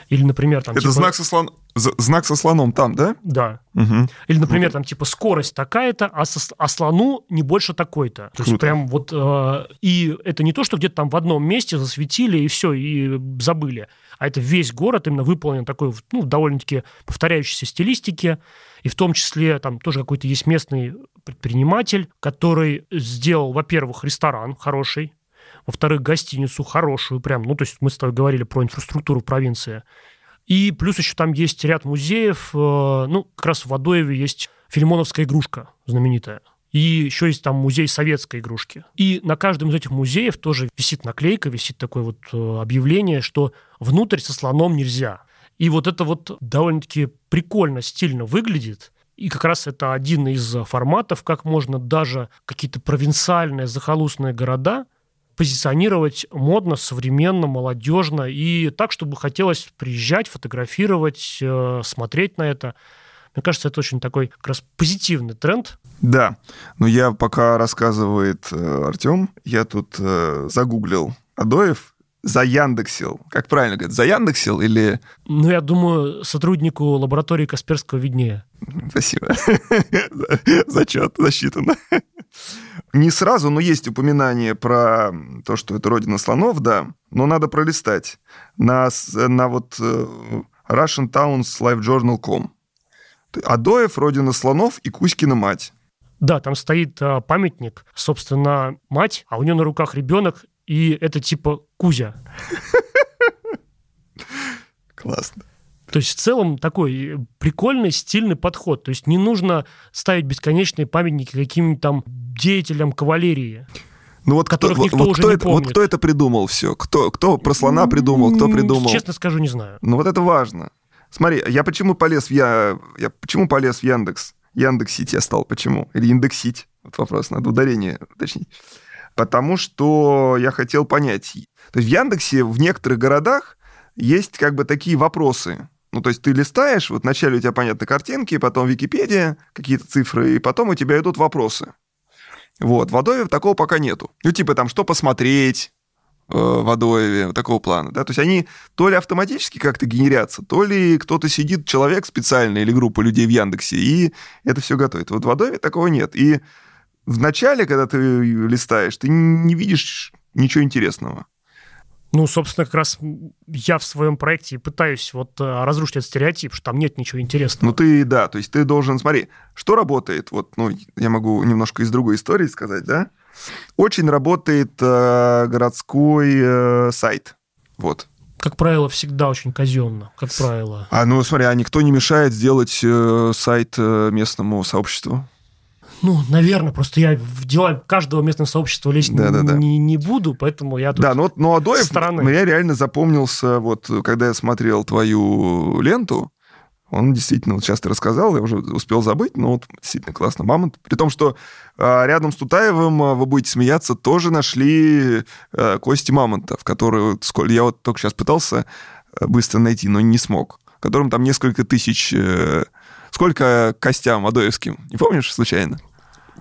Или, например, там... Это типа... знак, со слон... знак со слоном там, да? Да. Угу. Или, например, там, типа, скорость такая-то, а, со... а слону не больше такой-то. Круто. То есть, прям вот... Э... И это не то, что где-то там в одном месте засветили, и все, и забыли. А это весь город именно выполнен такой, ну, довольно-таки повторяющейся стилистике. И в том числе там тоже какой-то есть местный предприниматель, который сделал, во-первых, ресторан хороший, во-вторых, гостиницу хорошую прям, ну, то есть мы с тобой говорили про инфраструктуру провинции. И плюс еще там есть ряд музеев, ну, как раз в Адоеве есть филимоновская игрушка знаменитая, и еще есть там музей советской игрушки. И на каждом из этих музеев тоже висит наклейка, висит такое вот объявление, что внутрь со слоном нельзя. И вот это вот довольно-таки прикольно, стильно выглядит. И как раз это один из форматов, как можно даже какие-то провинциальные, захолустные города позиционировать модно, современно, молодежно и так, чтобы хотелось приезжать, фотографировать, смотреть на это. Мне кажется, это очень такой как раз позитивный тренд. Да, но я пока рассказывает Артём, я тут э, загуглил Адоев, заяндексил. Как правильно говорят, заяндексил или... Ну, я думаю, сотруднику лаборатории Касперского виднее. Спасибо. Зачет, засчитано. Не сразу, но есть упоминание про то, что это родина слонов, да, но надо пролистать. На, на вот Russian Towns Life Journal точка ком. Адоев, родина слонов и Кузькина мать. Да, там стоит памятник, собственно, мать, а у нее на руках ребенок, и это типа Кузя. Классно. То есть в целом такой прикольный, стильный подход. То есть не нужно ставить бесконечные памятники каким-нибудь там деятелям кавалерии, ну, вот которых кто, никто вот уже кто не это, помнит. Вот кто это придумал все? Кто, кто про слона придумал, кто придумал? Честно скажу, не знаю. Ну вот это важно. Смотри, я почему полез в, я, я почему полез в Яндекс? Яндексить я стал. Почему? Или индексить? Вот вопрос, надо ударение уточнить. Потому что я хотел понять. То есть в Яндексе в некоторых городах есть как бы такие вопросы. Ну, то есть ты листаешь, вот вначале у тебя, понятно, картинки, потом Википедия, какие-то цифры, и потом у тебя идут вопросы. Вот, в Адоеве такого пока нету. Ну, типа там, что посмотреть э, в Адоеве, такого плана, да. То есть они то ли автоматически как-то генерятся, то ли кто-то сидит, человек специально или группа людей в Яндексе, и это все готовит. Вот в Адоеве такого нет. И вначале, когда ты листаешь, ты не видишь ничего интересного. Ну, собственно, как раз я в своем проекте пытаюсь вот разрушить этот стереотип, что там нет ничего интересного. Ну, ты, да, то есть ты должен, смотри, что работает, вот, ну, я могу немножко из другой истории сказать, да? Очень работает э, городской э, сайт, вот. Как правило, всегда очень казенно, как правило. А, ну, смотри, а никто не мешает сделать э, сайт э, местному сообществу? Ну, наверное, просто я в дела каждого местного сообщества лезть да, да, да. Не, не буду, поэтому я тут да, но, но Адоев, со стороны. Но я реально запомнился, вот, когда я смотрел твою ленту, он действительно вот, часто рассказал, я уже успел забыть, но вот, действительно классно, мамонт. При том, что а, рядом с Тутаевым, вы будете смеяться, тоже нашли а, кости мамонтов, которые вот, я вот только сейчас пытался быстро найти, но не смог, которым там несколько тысяч... Сколько костям адоевским? Не помнишь, случайно?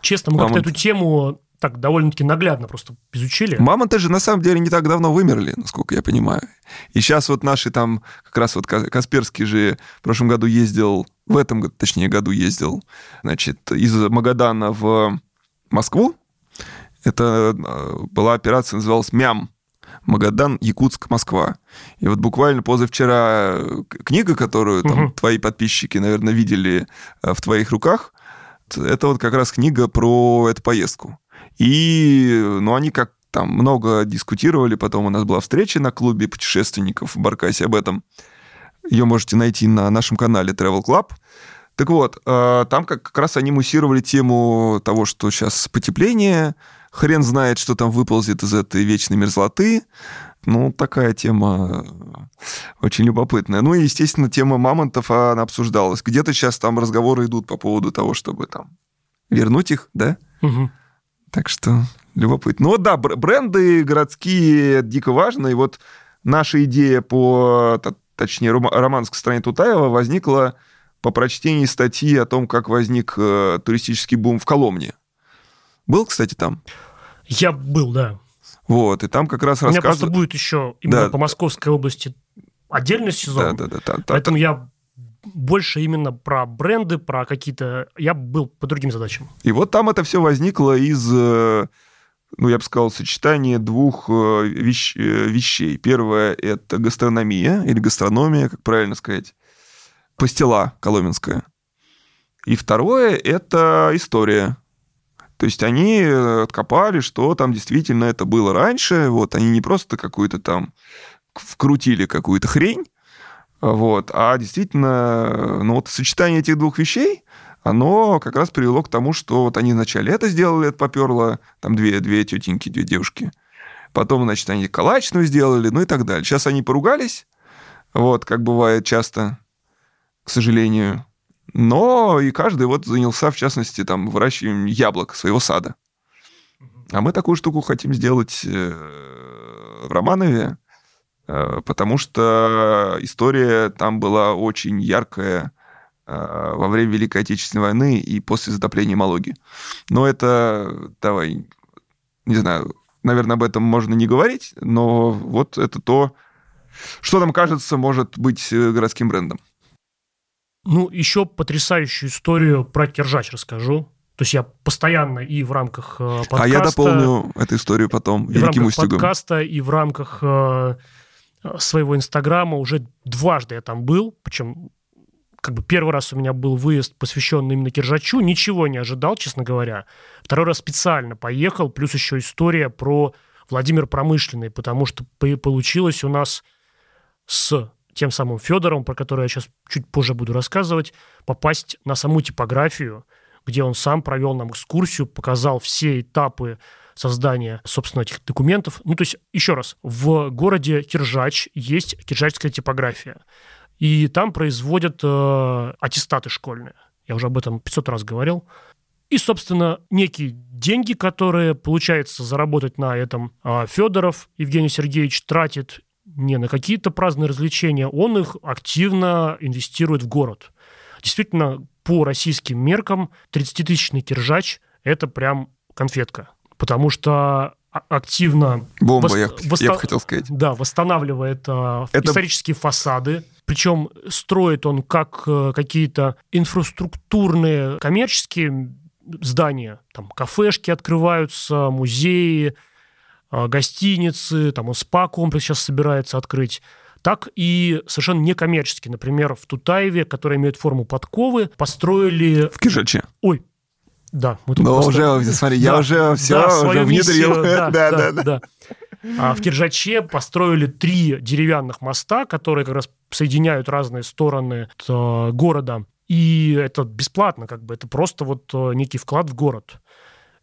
Честно, мы Мамонт. как-то эту тему так довольно-таки наглядно просто изучили. Мамонты же, на самом деле, не так давно вымерли, насколько я понимаю. И сейчас вот наши там, как раз вот Касперский же в прошлом году ездил, в этом, точнее, году ездил, значит, из Магадана в Москву, Это была операция, называлась «Мям». Магадан, Якутск, Москва. И вот буквально позавчера книга, которую там, угу. твои подписчики, наверное, видели в твоих руках, это вот как раз книга про эту поездку. И, ну, они как там много дискутировали, потом у нас была встреча на клубе путешественников в Баркасе об этом. Ее можете найти на нашем канале Travel Club. Так вот, там как раз они муссировали тему того, что сейчас потепление, хрен знает, что там выползет из этой вечной мерзлоты. Ну, такая тема очень любопытная. Ну, и, естественно, тема мамонтов, она обсуждалась. Где-то сейчас там разговоры идут по поводу того, чтобы там вернуть их, да? Угу. Так что любопытно. Ну, вот, да, бренды городские дико важны. И вот наша идея по... Точнее, романс «К стране Тутаева» возникла по прочтении статьи о том, как возник туристический бум в Коломне. Был, кстати, там? Я был, да. Вот, и там как раз рассказывают... У меня рассказывают... просто будет еще именно да. по Московской области отдельный сезон. Да, да, да. Там, поэтому там... я больше именно про бренды, про какие-то... Я был по другим задачам. И вот там это все возникло из, ну, я бы сказал, сочетания двух вещ... вещей. Первое – это гастрономия, или гастрономия, как правильно сказать, пастила коломенская. И второе – это история. То есть они откопали, что там действительно это было раньше. Вот, они не просто какую-то там вкрутили какую-то хрень, вот, а действительно, ну, вот сочетание этих двух вещей, оно как раз привело к тому, что вот они вначале это сделали, это поперло, там две, две тетеньки, две девушки. Потом, значит, они калачную сделали, ну и так далее. Сейчас они поругались, вот, как бывает часто, к сожалению. Но и каждый вот занялся, в частности, там, выращиванием яблок своего сада. А мы такую штуку хотим сделать в Романове, потому что история там была очень яркая во время Великой Отечественной войны и после затопления Малоги. Но это, давай, не знаю, наверное, об этом можно не говорить, но вот это то, что нам кажется, может быть городским брендом. Ну, еще потрясающую историю про Киржач расскажу. То есть я постоянно и в рамках подкаста... А я дополню эту историю потом Великим Устюгом. И в рамках подкаста, и в рамках своего Инстаграма уже дважды я там был. Причем как бы первый раз у меня был выезд, посвященный именно Киржачу. Ничего не ожидал, честно говоря. Второй раз специально поехал. Плюс еще история про Владимир Промышленный. Потому что получилось у нас с... тем самым Федором, про который я сейчас чуть позже буду рассказывать, попасть на саму типографию, где он сам провел нам экскурсию, показал все этапы создания, собственно, этих документов. Ну, то есть, еще раз, в городе Киржач есть киржачская типография, и там производят э, аттестаты школьные. Я уже об этом пятьсот раз говорил. И, собственно, некие деньги, которые получается заработать на этом э, Федоров, Евгений Сергеевич тратит не на какие-то праздные развлечения, он их активно инвестирует в город. Действительно, по российским меркам тридцатитысячный Киржач – это прям конфетка, потому что активно... Бомба, вос... я, восста... я бы хотел сказать. Да, восстанавливает это... исторические фасады, причем строит он как какие-то инфраструктурные коммерческие здания, там кафешки открываются, музеи, гостиницы, там он спа-комплекс сейчас собирается открыть, так и совершенно некоммерческие. Например, в Тутаеве, которые имеют форму подковы, построили... В Киржаче. Ой, да. Мы тут Но построили... уже, смотри, я да, уже все да, уже внедрил. Да, да, да. да. да. А в Киржаче построили три деревянных моста, которые как раз соединяют разные стороны города. И это бесплатно, как бы, это просто вот некий вклад в город.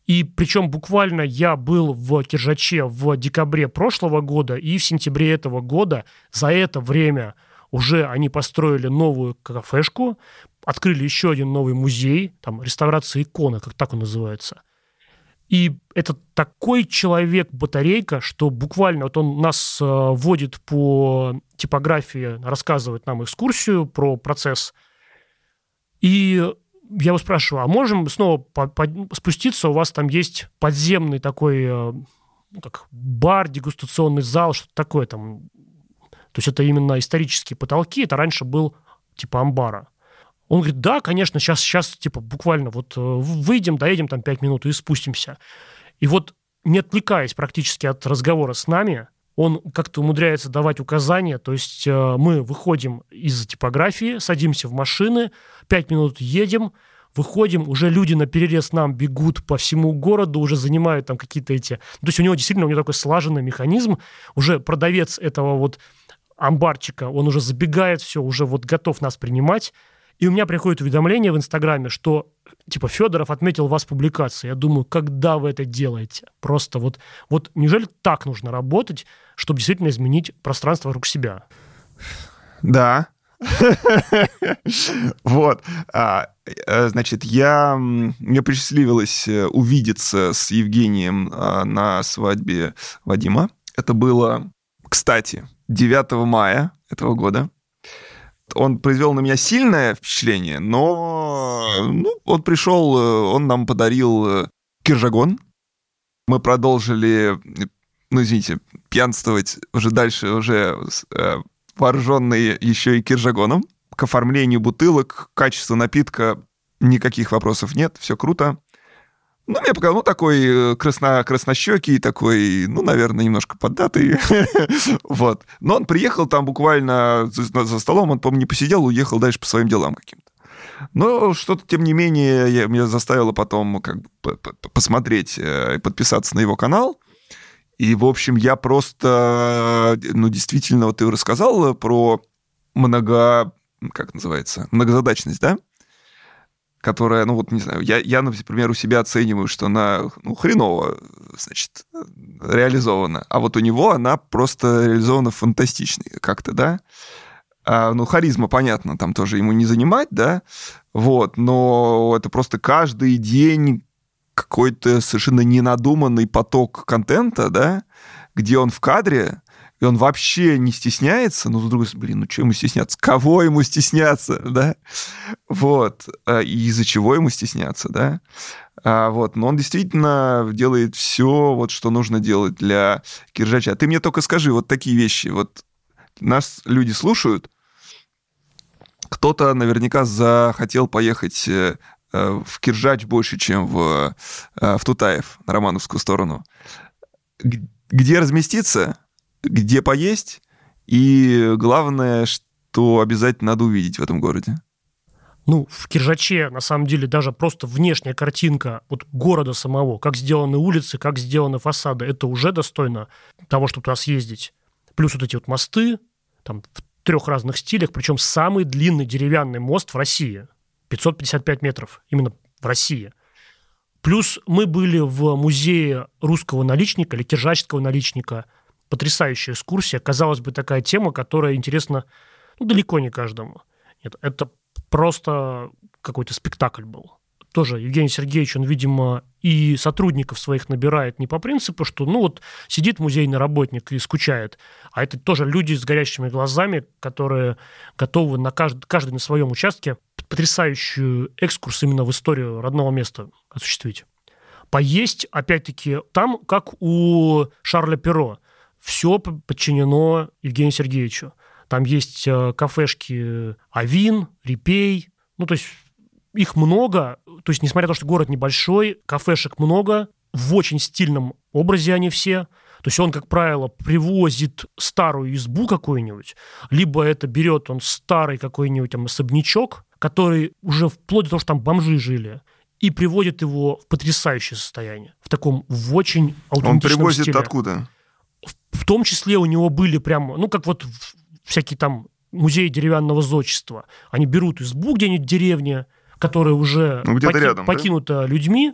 И причем буквально я был в Киржаче в декабре прошлого года, и в сентябре этого года за это время уже они построили новую кафешку, открыли еще один новый музей, там реставрация иконы, как так он называется. И это такой человек-батарейка, что буквально вот он нас водит по типографии, рассказывает нам экскурсию про процесс, и... Я его спрашиваю, а можем снова по- по- спуститься? У вас там есть подземный такой э, как бар, дегустационный зал, что-то такое там. То есть это именно исторические потолки. Это раньше был типа амбара. Он говорит, да, конечно, сейчас, сейчас типа буквально вот выйдем, доедем там пять минут и спустимся. И вот, не отвлекаясь практически от разговора с нами, он как-то умудряется давать указания. То есть э, мы выходим из типографии, садимся в машины, пять минут едем, выходим, уже люди наперерез нам бегут по всему городу, уже занимают там какие-то эти... То есть у него действительно у него такой слаженный механизм. Уже продавец этого вот амбарчика, он уже забегает, все, уже вот готов нас принимать. И у меня приходит уведомление в Инстаграме, что типа Федоров отметил вас в публикации. Я думаю, когда вы это делаете? Просто вот, вот неужели так нужно работать, чтобы действительно изменить пространство вокруг себя? Да. Вот. Значит, я... Мне посчастливилось увидеться с Евгением на свадьбе Вадима. Это было, кстати, девятого мая этого года. Он произвел на меня сильное впечатление, но ну, он пришел, он нам подарил киржагон. Мы продолжили, ну, извините, пьянствовать уже дальше, уже э, вооруженные еще и киржагоном. К оформлению бутылок, качеству напитка никаких вопросов нет, все круто. Ну, мне показалось, ну, такой красно, краснощекий, такой, ну, наверное, немножко поддатый. Вот. Но он приехал там буквально за, за столом, он, по-моему, не посидел, уехал дальше по своим делам каким-то. Но что-то, тем не менее, я, меня заставило потом как бы посмотреть и подписаться на его канал. И, в общем, я просто, ну, действительно, вот ты рассказал про много... Как называется? Многозадачность, да? Которая, ну вот, не знаю, я, я, например, у себя оцениваю, что она ну, хреново, значит, реализована. А вот у него она просто реализована фантастично как-то, да? А, ну, харизма, понятно, там тоже ему не занимать, да? Вот, но это просто каждый день какой-то совершенно ненадуманный поток контента, да? Где он в кадре, и он вообще не стесняется, но с другой стороны, блин, ну что ему стесняться? Кого ему стесняться, да? Вот. И из-за чего ему стесняться, да? А, вот. Но он действительно делает все, вот, что нужно делать для Киржача. Ты мне только скажи вот такие вещи. Вот нас люди слушают. Кто-то наверняка захотел поехать в Киржач больше, чем в, в Тутаев, на Романовскую сторону. Где разместиться? Где поесть, и главное, что обязательно надо увидеть в этом городе. Ну, в Киржаче, на самом деле, даже просто внешняя картинка от города самого, как сделаны улицы, как сделаны фасады, это уже достойно того, чтобы туда съездить. Плюс вот эти вот мосты, там, в трех разных стилях, причем самый длинный деревянный мост в России, пятьсот пятьдесят пять метров, именно в России. Плюс мы были в музее русского наличника или киржачского наличника. Потрясающая экскурсия. Казалось бы, такая тема, которая интересна ну, далеко не каждому. Нет, это просто какой-то спектакль был. Тоже Евгений Сергеевич, он, видимо, и сотрудников своих набирает не по принципу, что ну вот сидит музейный работник и скучает, а это тоже люди с горящими глазами, которые готовы на кажд... каждый на своем участке потрясающую экскурс именно в историю родного места осуществить. Поесть, опять-таки, там, как у Шарля Перро, все подчинено Евгению Сергеевичу. Там есть кафешки «Авин», «Репей». Ну, то есть их много. То есть, несмотря на то, что город небольшой, кафешек много. В очень стильном образе они все. То есть он, как правило, привозит старую избу какую-нибудь, либо это берет он старый какой-нибудь там особнячок, который уже вплоть до того, что там бомжи жили, и приводит его в потрясающее состояние. В таком, в очень аутентичном стиле. Он привозит стиле. Откуда? В том числе у него были прямо, ну, как вот всякие там музеи деревянного зодчества. Они берут избу где-нибудь в деревне, которая уже ну, поки... рядом, покинута да? людьми,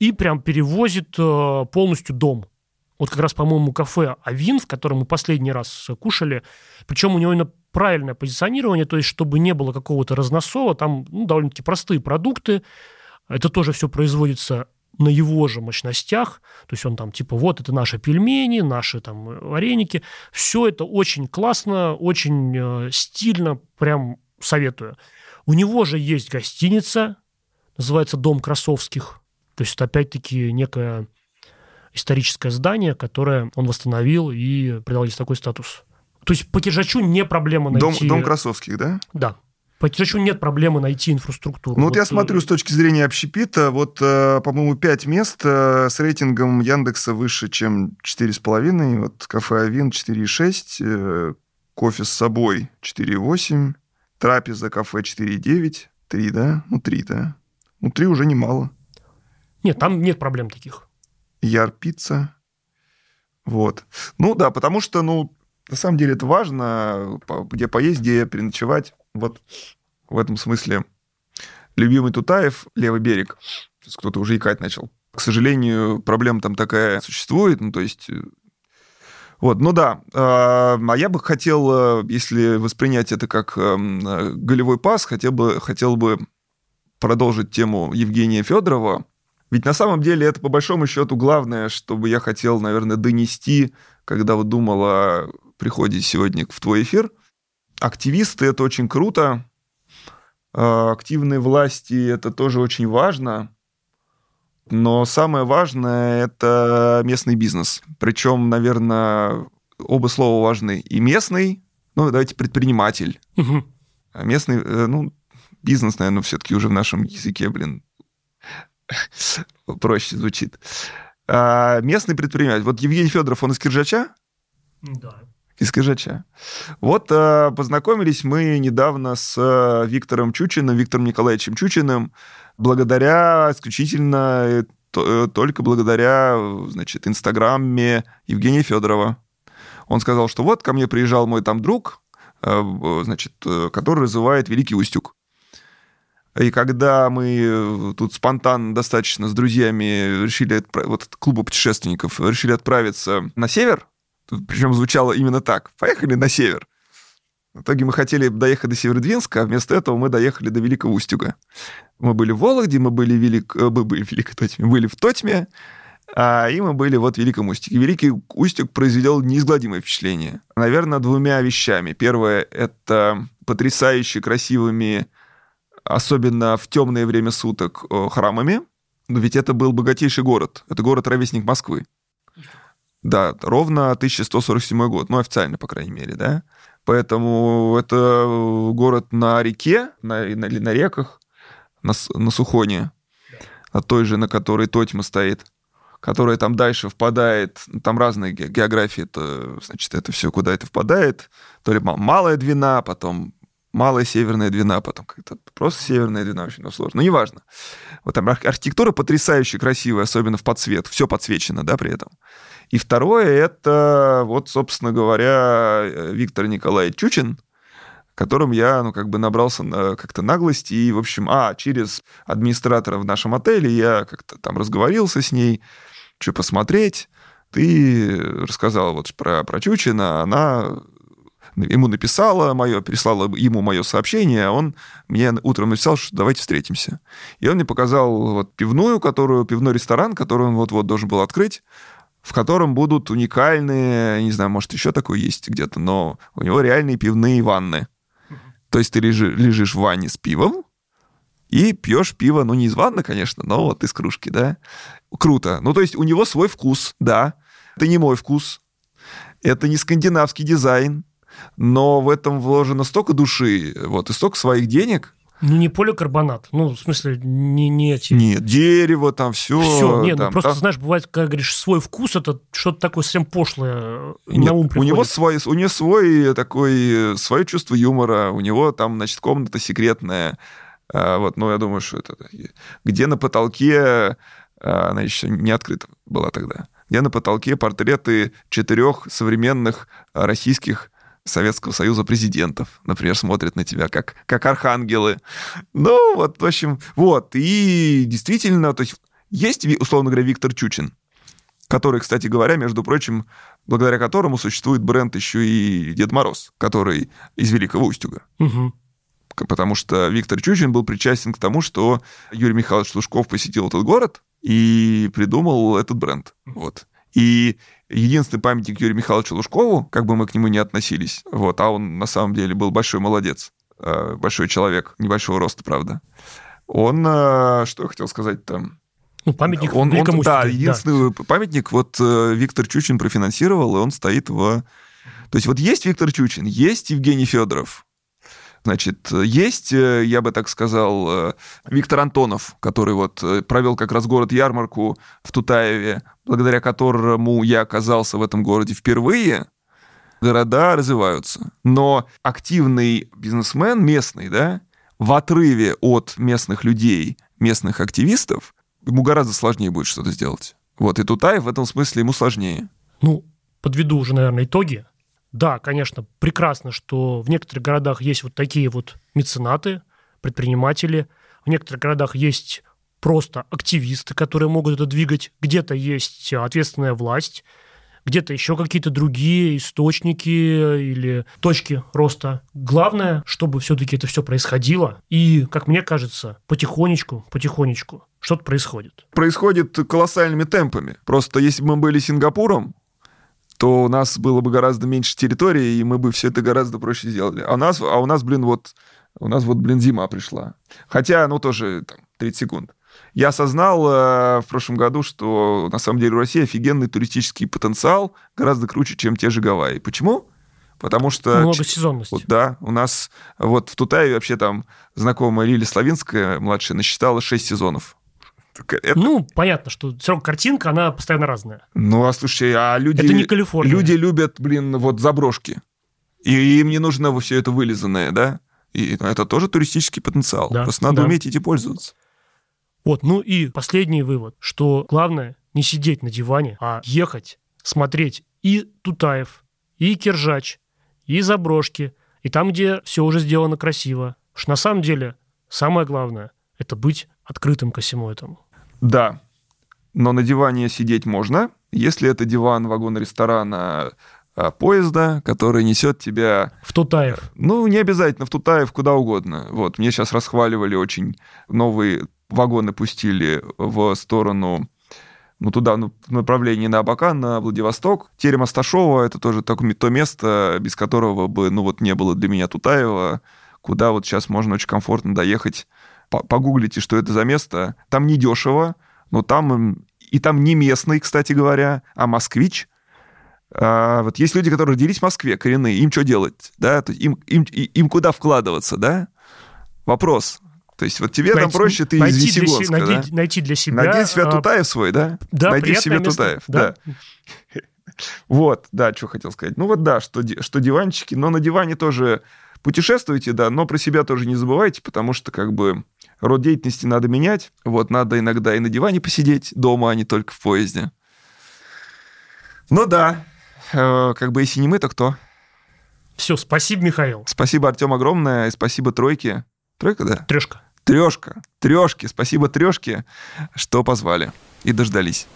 и прям перевозит э, полностью дом. Вот как раз, по-моему, кафе «Авин», в котором мы последний раз кушали. Причем у него именно правильное позиционирование, то есть чтобы не было какого-то разносола, там ну, довольно-таки простые продукты. Это тоже все производится на его же мощностях, то есть он там типа вот это наши пельмени, наши там вареники, все это очень классно, очень стильно, прям советую. У него же есть гостиница, называется «Дом Красовских», то есть это опять-таки некое историческое здание, которое он восстановил и придал ей такой статус. То есть по Киржачу не проблема найти... Дом, дом Красовских, да? Да. По Киржачу нет проблемы найти инфраструктуру. Ну вот, вот я и... смотрю с точки зрения общепита, вот, по-моему, пять мест с рейтингом Яндекса выше, чем четыре с половиной. Вот кафе «Авин» четыре и шесть, кофе с собой четыре и восемь, трапеза кафе четыре и девять, три, да? Ну, три, да. Ну, три уже немало. Нет, там нет проблем таких. Яр-пицца. Вот. Ну, да, потому что, ну, на самом деле это важно, где поесть, где переночевать. Вот в этом смысле любимый Тутаев, левый берег. Сейчас кто-то уже икать начал. К сожалению, проблема там такая существует. Ну, то есть... Вот, ну да. А я бы хотел, если воспринять это как голевой пас, хотел бы, хотел бы продолжить тему Евгения Федорова. Ведь на самом деле это, по большому счету, главное, что бы я хотел, наверное, донести, когда вот думал о приходе сегодня в твой эфир. Активисты – это очень круто. Активные власти – это тоже очень важно. Но самое важное – это местный бизнес. Причем, наверное, оба слова важны. И местный, ну, давайте предприниматель. Угу. А местный, ну, бизнес, наверное, все-таки уже в нашем языке, блин, проще звучит. А местный предприниматель. Вот Евгений Федоров, он из Киржача? Да. Из Киржача. Вот познакомились мы недавно с Виктором Чучиным, Виктором Николаевичем Чучиным, благодаря, исключительно, только благодаря, значит, Инстаграме Евгения Федорова. Он сказал, что вот ко мне приезжал мой там друг, значит, который называет Великий Устюг. И когда мы тут спонтанно достаточно с друзьями решили, вот от клуба путешественников, решили отправиться на север, причем звучало именно так. Поехали на север. В итоге мы хотели доехать до Северодвинска, а вместо этого мы доехали до Великого Устюга. Мы были в Вологде, мы были, велик... мы были, в, Великой Тотьме, были в Тотьме, а... и мы были вот в Великом Устюге. Великий Устюг произвел неизгладимое впечатление. Наверное, двумя вещами. Первое – это потрясающе красивыми, особенно в темное время суток, храмами. Но ведь это был богатейший город. Это город-ровесник Москвы. Да, ровно тысяча сто сорок седьмой год, ну, официально, по крайней мере, да. Поэтому это город на реке, на, на, на реках, на, на Сухоне, на той же, на которой Тотьма стоит, которая там дальше впадает, там разные географии, это, значит, это все куда это впадает, то ли Малая Двина, потом Малая Северная Двина, потом как-то просто Северная Двина, очень сложно, но неважно. Вот там архитектура потрясающе красивая, особенно в подсвет, все подсвечено, да, при этом. И второе – это, вот, собственно говоря, Виктор Николаевич Чучин, которым я, ну, как бы набрался как-то наглости. И, в общем, а, через администратора в нашем отеле я как-то там разговорился с ней, что посмотреть. Ты рассказала вот про, про Чучина, она ему написала мое, переслала ему мое сообщение, а он мне утром написал, что давайте встретимся. И он мне показал вот пивную, которую, пивной ресторан, который он вот-вот должен был открыть, в котором будут уникальные, не знаю, может, еще такое есть где-то, но у него реальные пивные ванны. Mm-hmm. То есть ты лежишь, лежишь в ванне с пивом и пьешь пиво, ну, не из ванны, конечно, но вот из кружки, да. Круто. Ну, то есть у него свой вкус, да. Это не мой вкус. Это не скандинавский дизайн, но в этом вложено столько души, вот, и столько своих денег. Ну, не поликарбонат. Ну, в смысле, не, не эти... Нет, дерево, там все. Все, нет, там, ну, просто, там... знаешь, бывает, когда говоришь, свой вкус, это что-то такое совсем пошлое. Нет, на ум приходит. У него свой, у него свой такой, свое чувство юмора, у него там, значит, комната секретная. А, вот, ну, я думаю, что это... Где на потолке... А, она еще не открыта была тогда. Где на потолке портреты четырех современных российских Советского Союза президентов, например, смотрят на тебя как, как архангелы. Ну, вот, в общем, вот. И действительно, то есть, есть, условно говоря, Виктор Чучин, который, кстати говоря, между прочим, благодаря которому существует бренд еще и Дед Мороз, который из Великого Устюга. Угу. Потому что Виктор Чучин был причастен к тому, что Юрий Михайлович Лужков посетил этот город и придумал этот бренд. Вот. И единственный памятник Юрию Михайловичу Лужкову, как бы мы к нему ни относились, вот, а он на самом деле был большой молодец, большой человек, небольшого роста, правда. Он, что я хотел сказать там? Ну, памятник он, Великому он, Устюгу. Да, единственный да. памятник, вот Виктор Чучин профинансировал, и он стоит в... То есть вот есть Виктор Чучин, есть Евгений Федоров, значит, есть, я бы так сказал, Виктор Антонов, который вот провел как раз город-ярмарку в Тутаеве, благодаря которому я оказался в этом городе впервые. Города развиваются. Но активный бизнесмен местный, да, в отрыве от местных людей, местных активистов, ему гораздо сложнее будет что-то сделать. Вот, и Тутаев в этом смысле ему сложнее. Ну, подведу уже, наверное, итоги. Да, конечно, прекрасно, что в некоторых городах есть вот такие вот меценаты, предприниматели. В некоторых городах есть просто активисты, которые могут это двигать. Где-то есть ответственная власть, где-то еще какие-то другие источники или точки роста. Главное, чтобы все-таки это все происходило. И, как мне кажется, потихонечку, потихонечку что-то происходит. Происходит колоссальными темпами. Просто если бы мы были Сингапуром, то у нас было бы гораздо меньше территории, и мы бы все это гораздо проще сделали. А у нас, а у нас блин, вот, у нас вот, блин, зима пришла. Хотя, ну, тоже там, тридцать секунд. Я осознал э, в прошлом году, что на самом деле у России офигенный туристический потенциал, гораздо круче, чем те же Гавайи. Почему? Потому что... Много сезонности. Вот, да, у нас вот в Тутаеве вообще там знакомая Лилия Славинская, младшая, насчитала шесть сезонов. Это... Ну, понятно, что все равно картинка, она постоянно разная. Ну, а слушай, а люди... Это не Калифорния. Люди любят, блин, вот заброшки. И им не нужно все это вылизанное, да? И это тоже туристический потенциал. Да, просто надо да. уметь этим пользоваться. Вот, ну и последний вывод, что главное не сидеть на диване, а ехать, смотреть и Тутаев, и Киржач, и заброшки, и там, где все уже сделано красиво. Потому что на самом деле самое главное – это быть открытым ко всему этому. Да, но на диване сидеть можно, если это диван вагона ресторана поезда, который несет тебя... В Тутаев. Ну, не обязательно в Тутаев, куда угодно. Вот, мне сейчас расхваливали очень новые вагоны, пустили в сторону, ну, туда, ну, в направлении на Абакан, на Владивосток. Терем Асташова – это тоже так, то место, без которого бы, ну, вот не было для меня Тутаева, куда вот сейчас можно очень комфортно доехать. Погуглите, что это за место. Там не дешево, но там... И там не местный, кстати говоря, а москвич. А вот есть люди, которые родились в Москве, коренные. Им что делать? Да? То есть им, им, им куда вкладываться? Да? Вопрос. То есть вот тебе найти, там проще, ты из Весегонска. Для, да? найти, найти для себя... Найди себя а... Тутаев свой, да? Да, найди себе место. Тутаев, да. да. Вот, да, что хотел сказать. Ну вот да, что, что диванчики. Но на диване тоже... Путешествуйте, да, но про себя тоже не забывайте, потому что, как бы, род деятельности надо менять. Вот, надо иногда и на диване посидеть дома, а не только в поезде. Ну да, э, как бы, если не мы, то кто? Все, спасибо, Михаил. Спасибо, Артем, огромное, и спасибо тройке. Тройка, да? Трёшка. Трёшка. Трёшки. Спасибо трёшке, что позвали и дождались.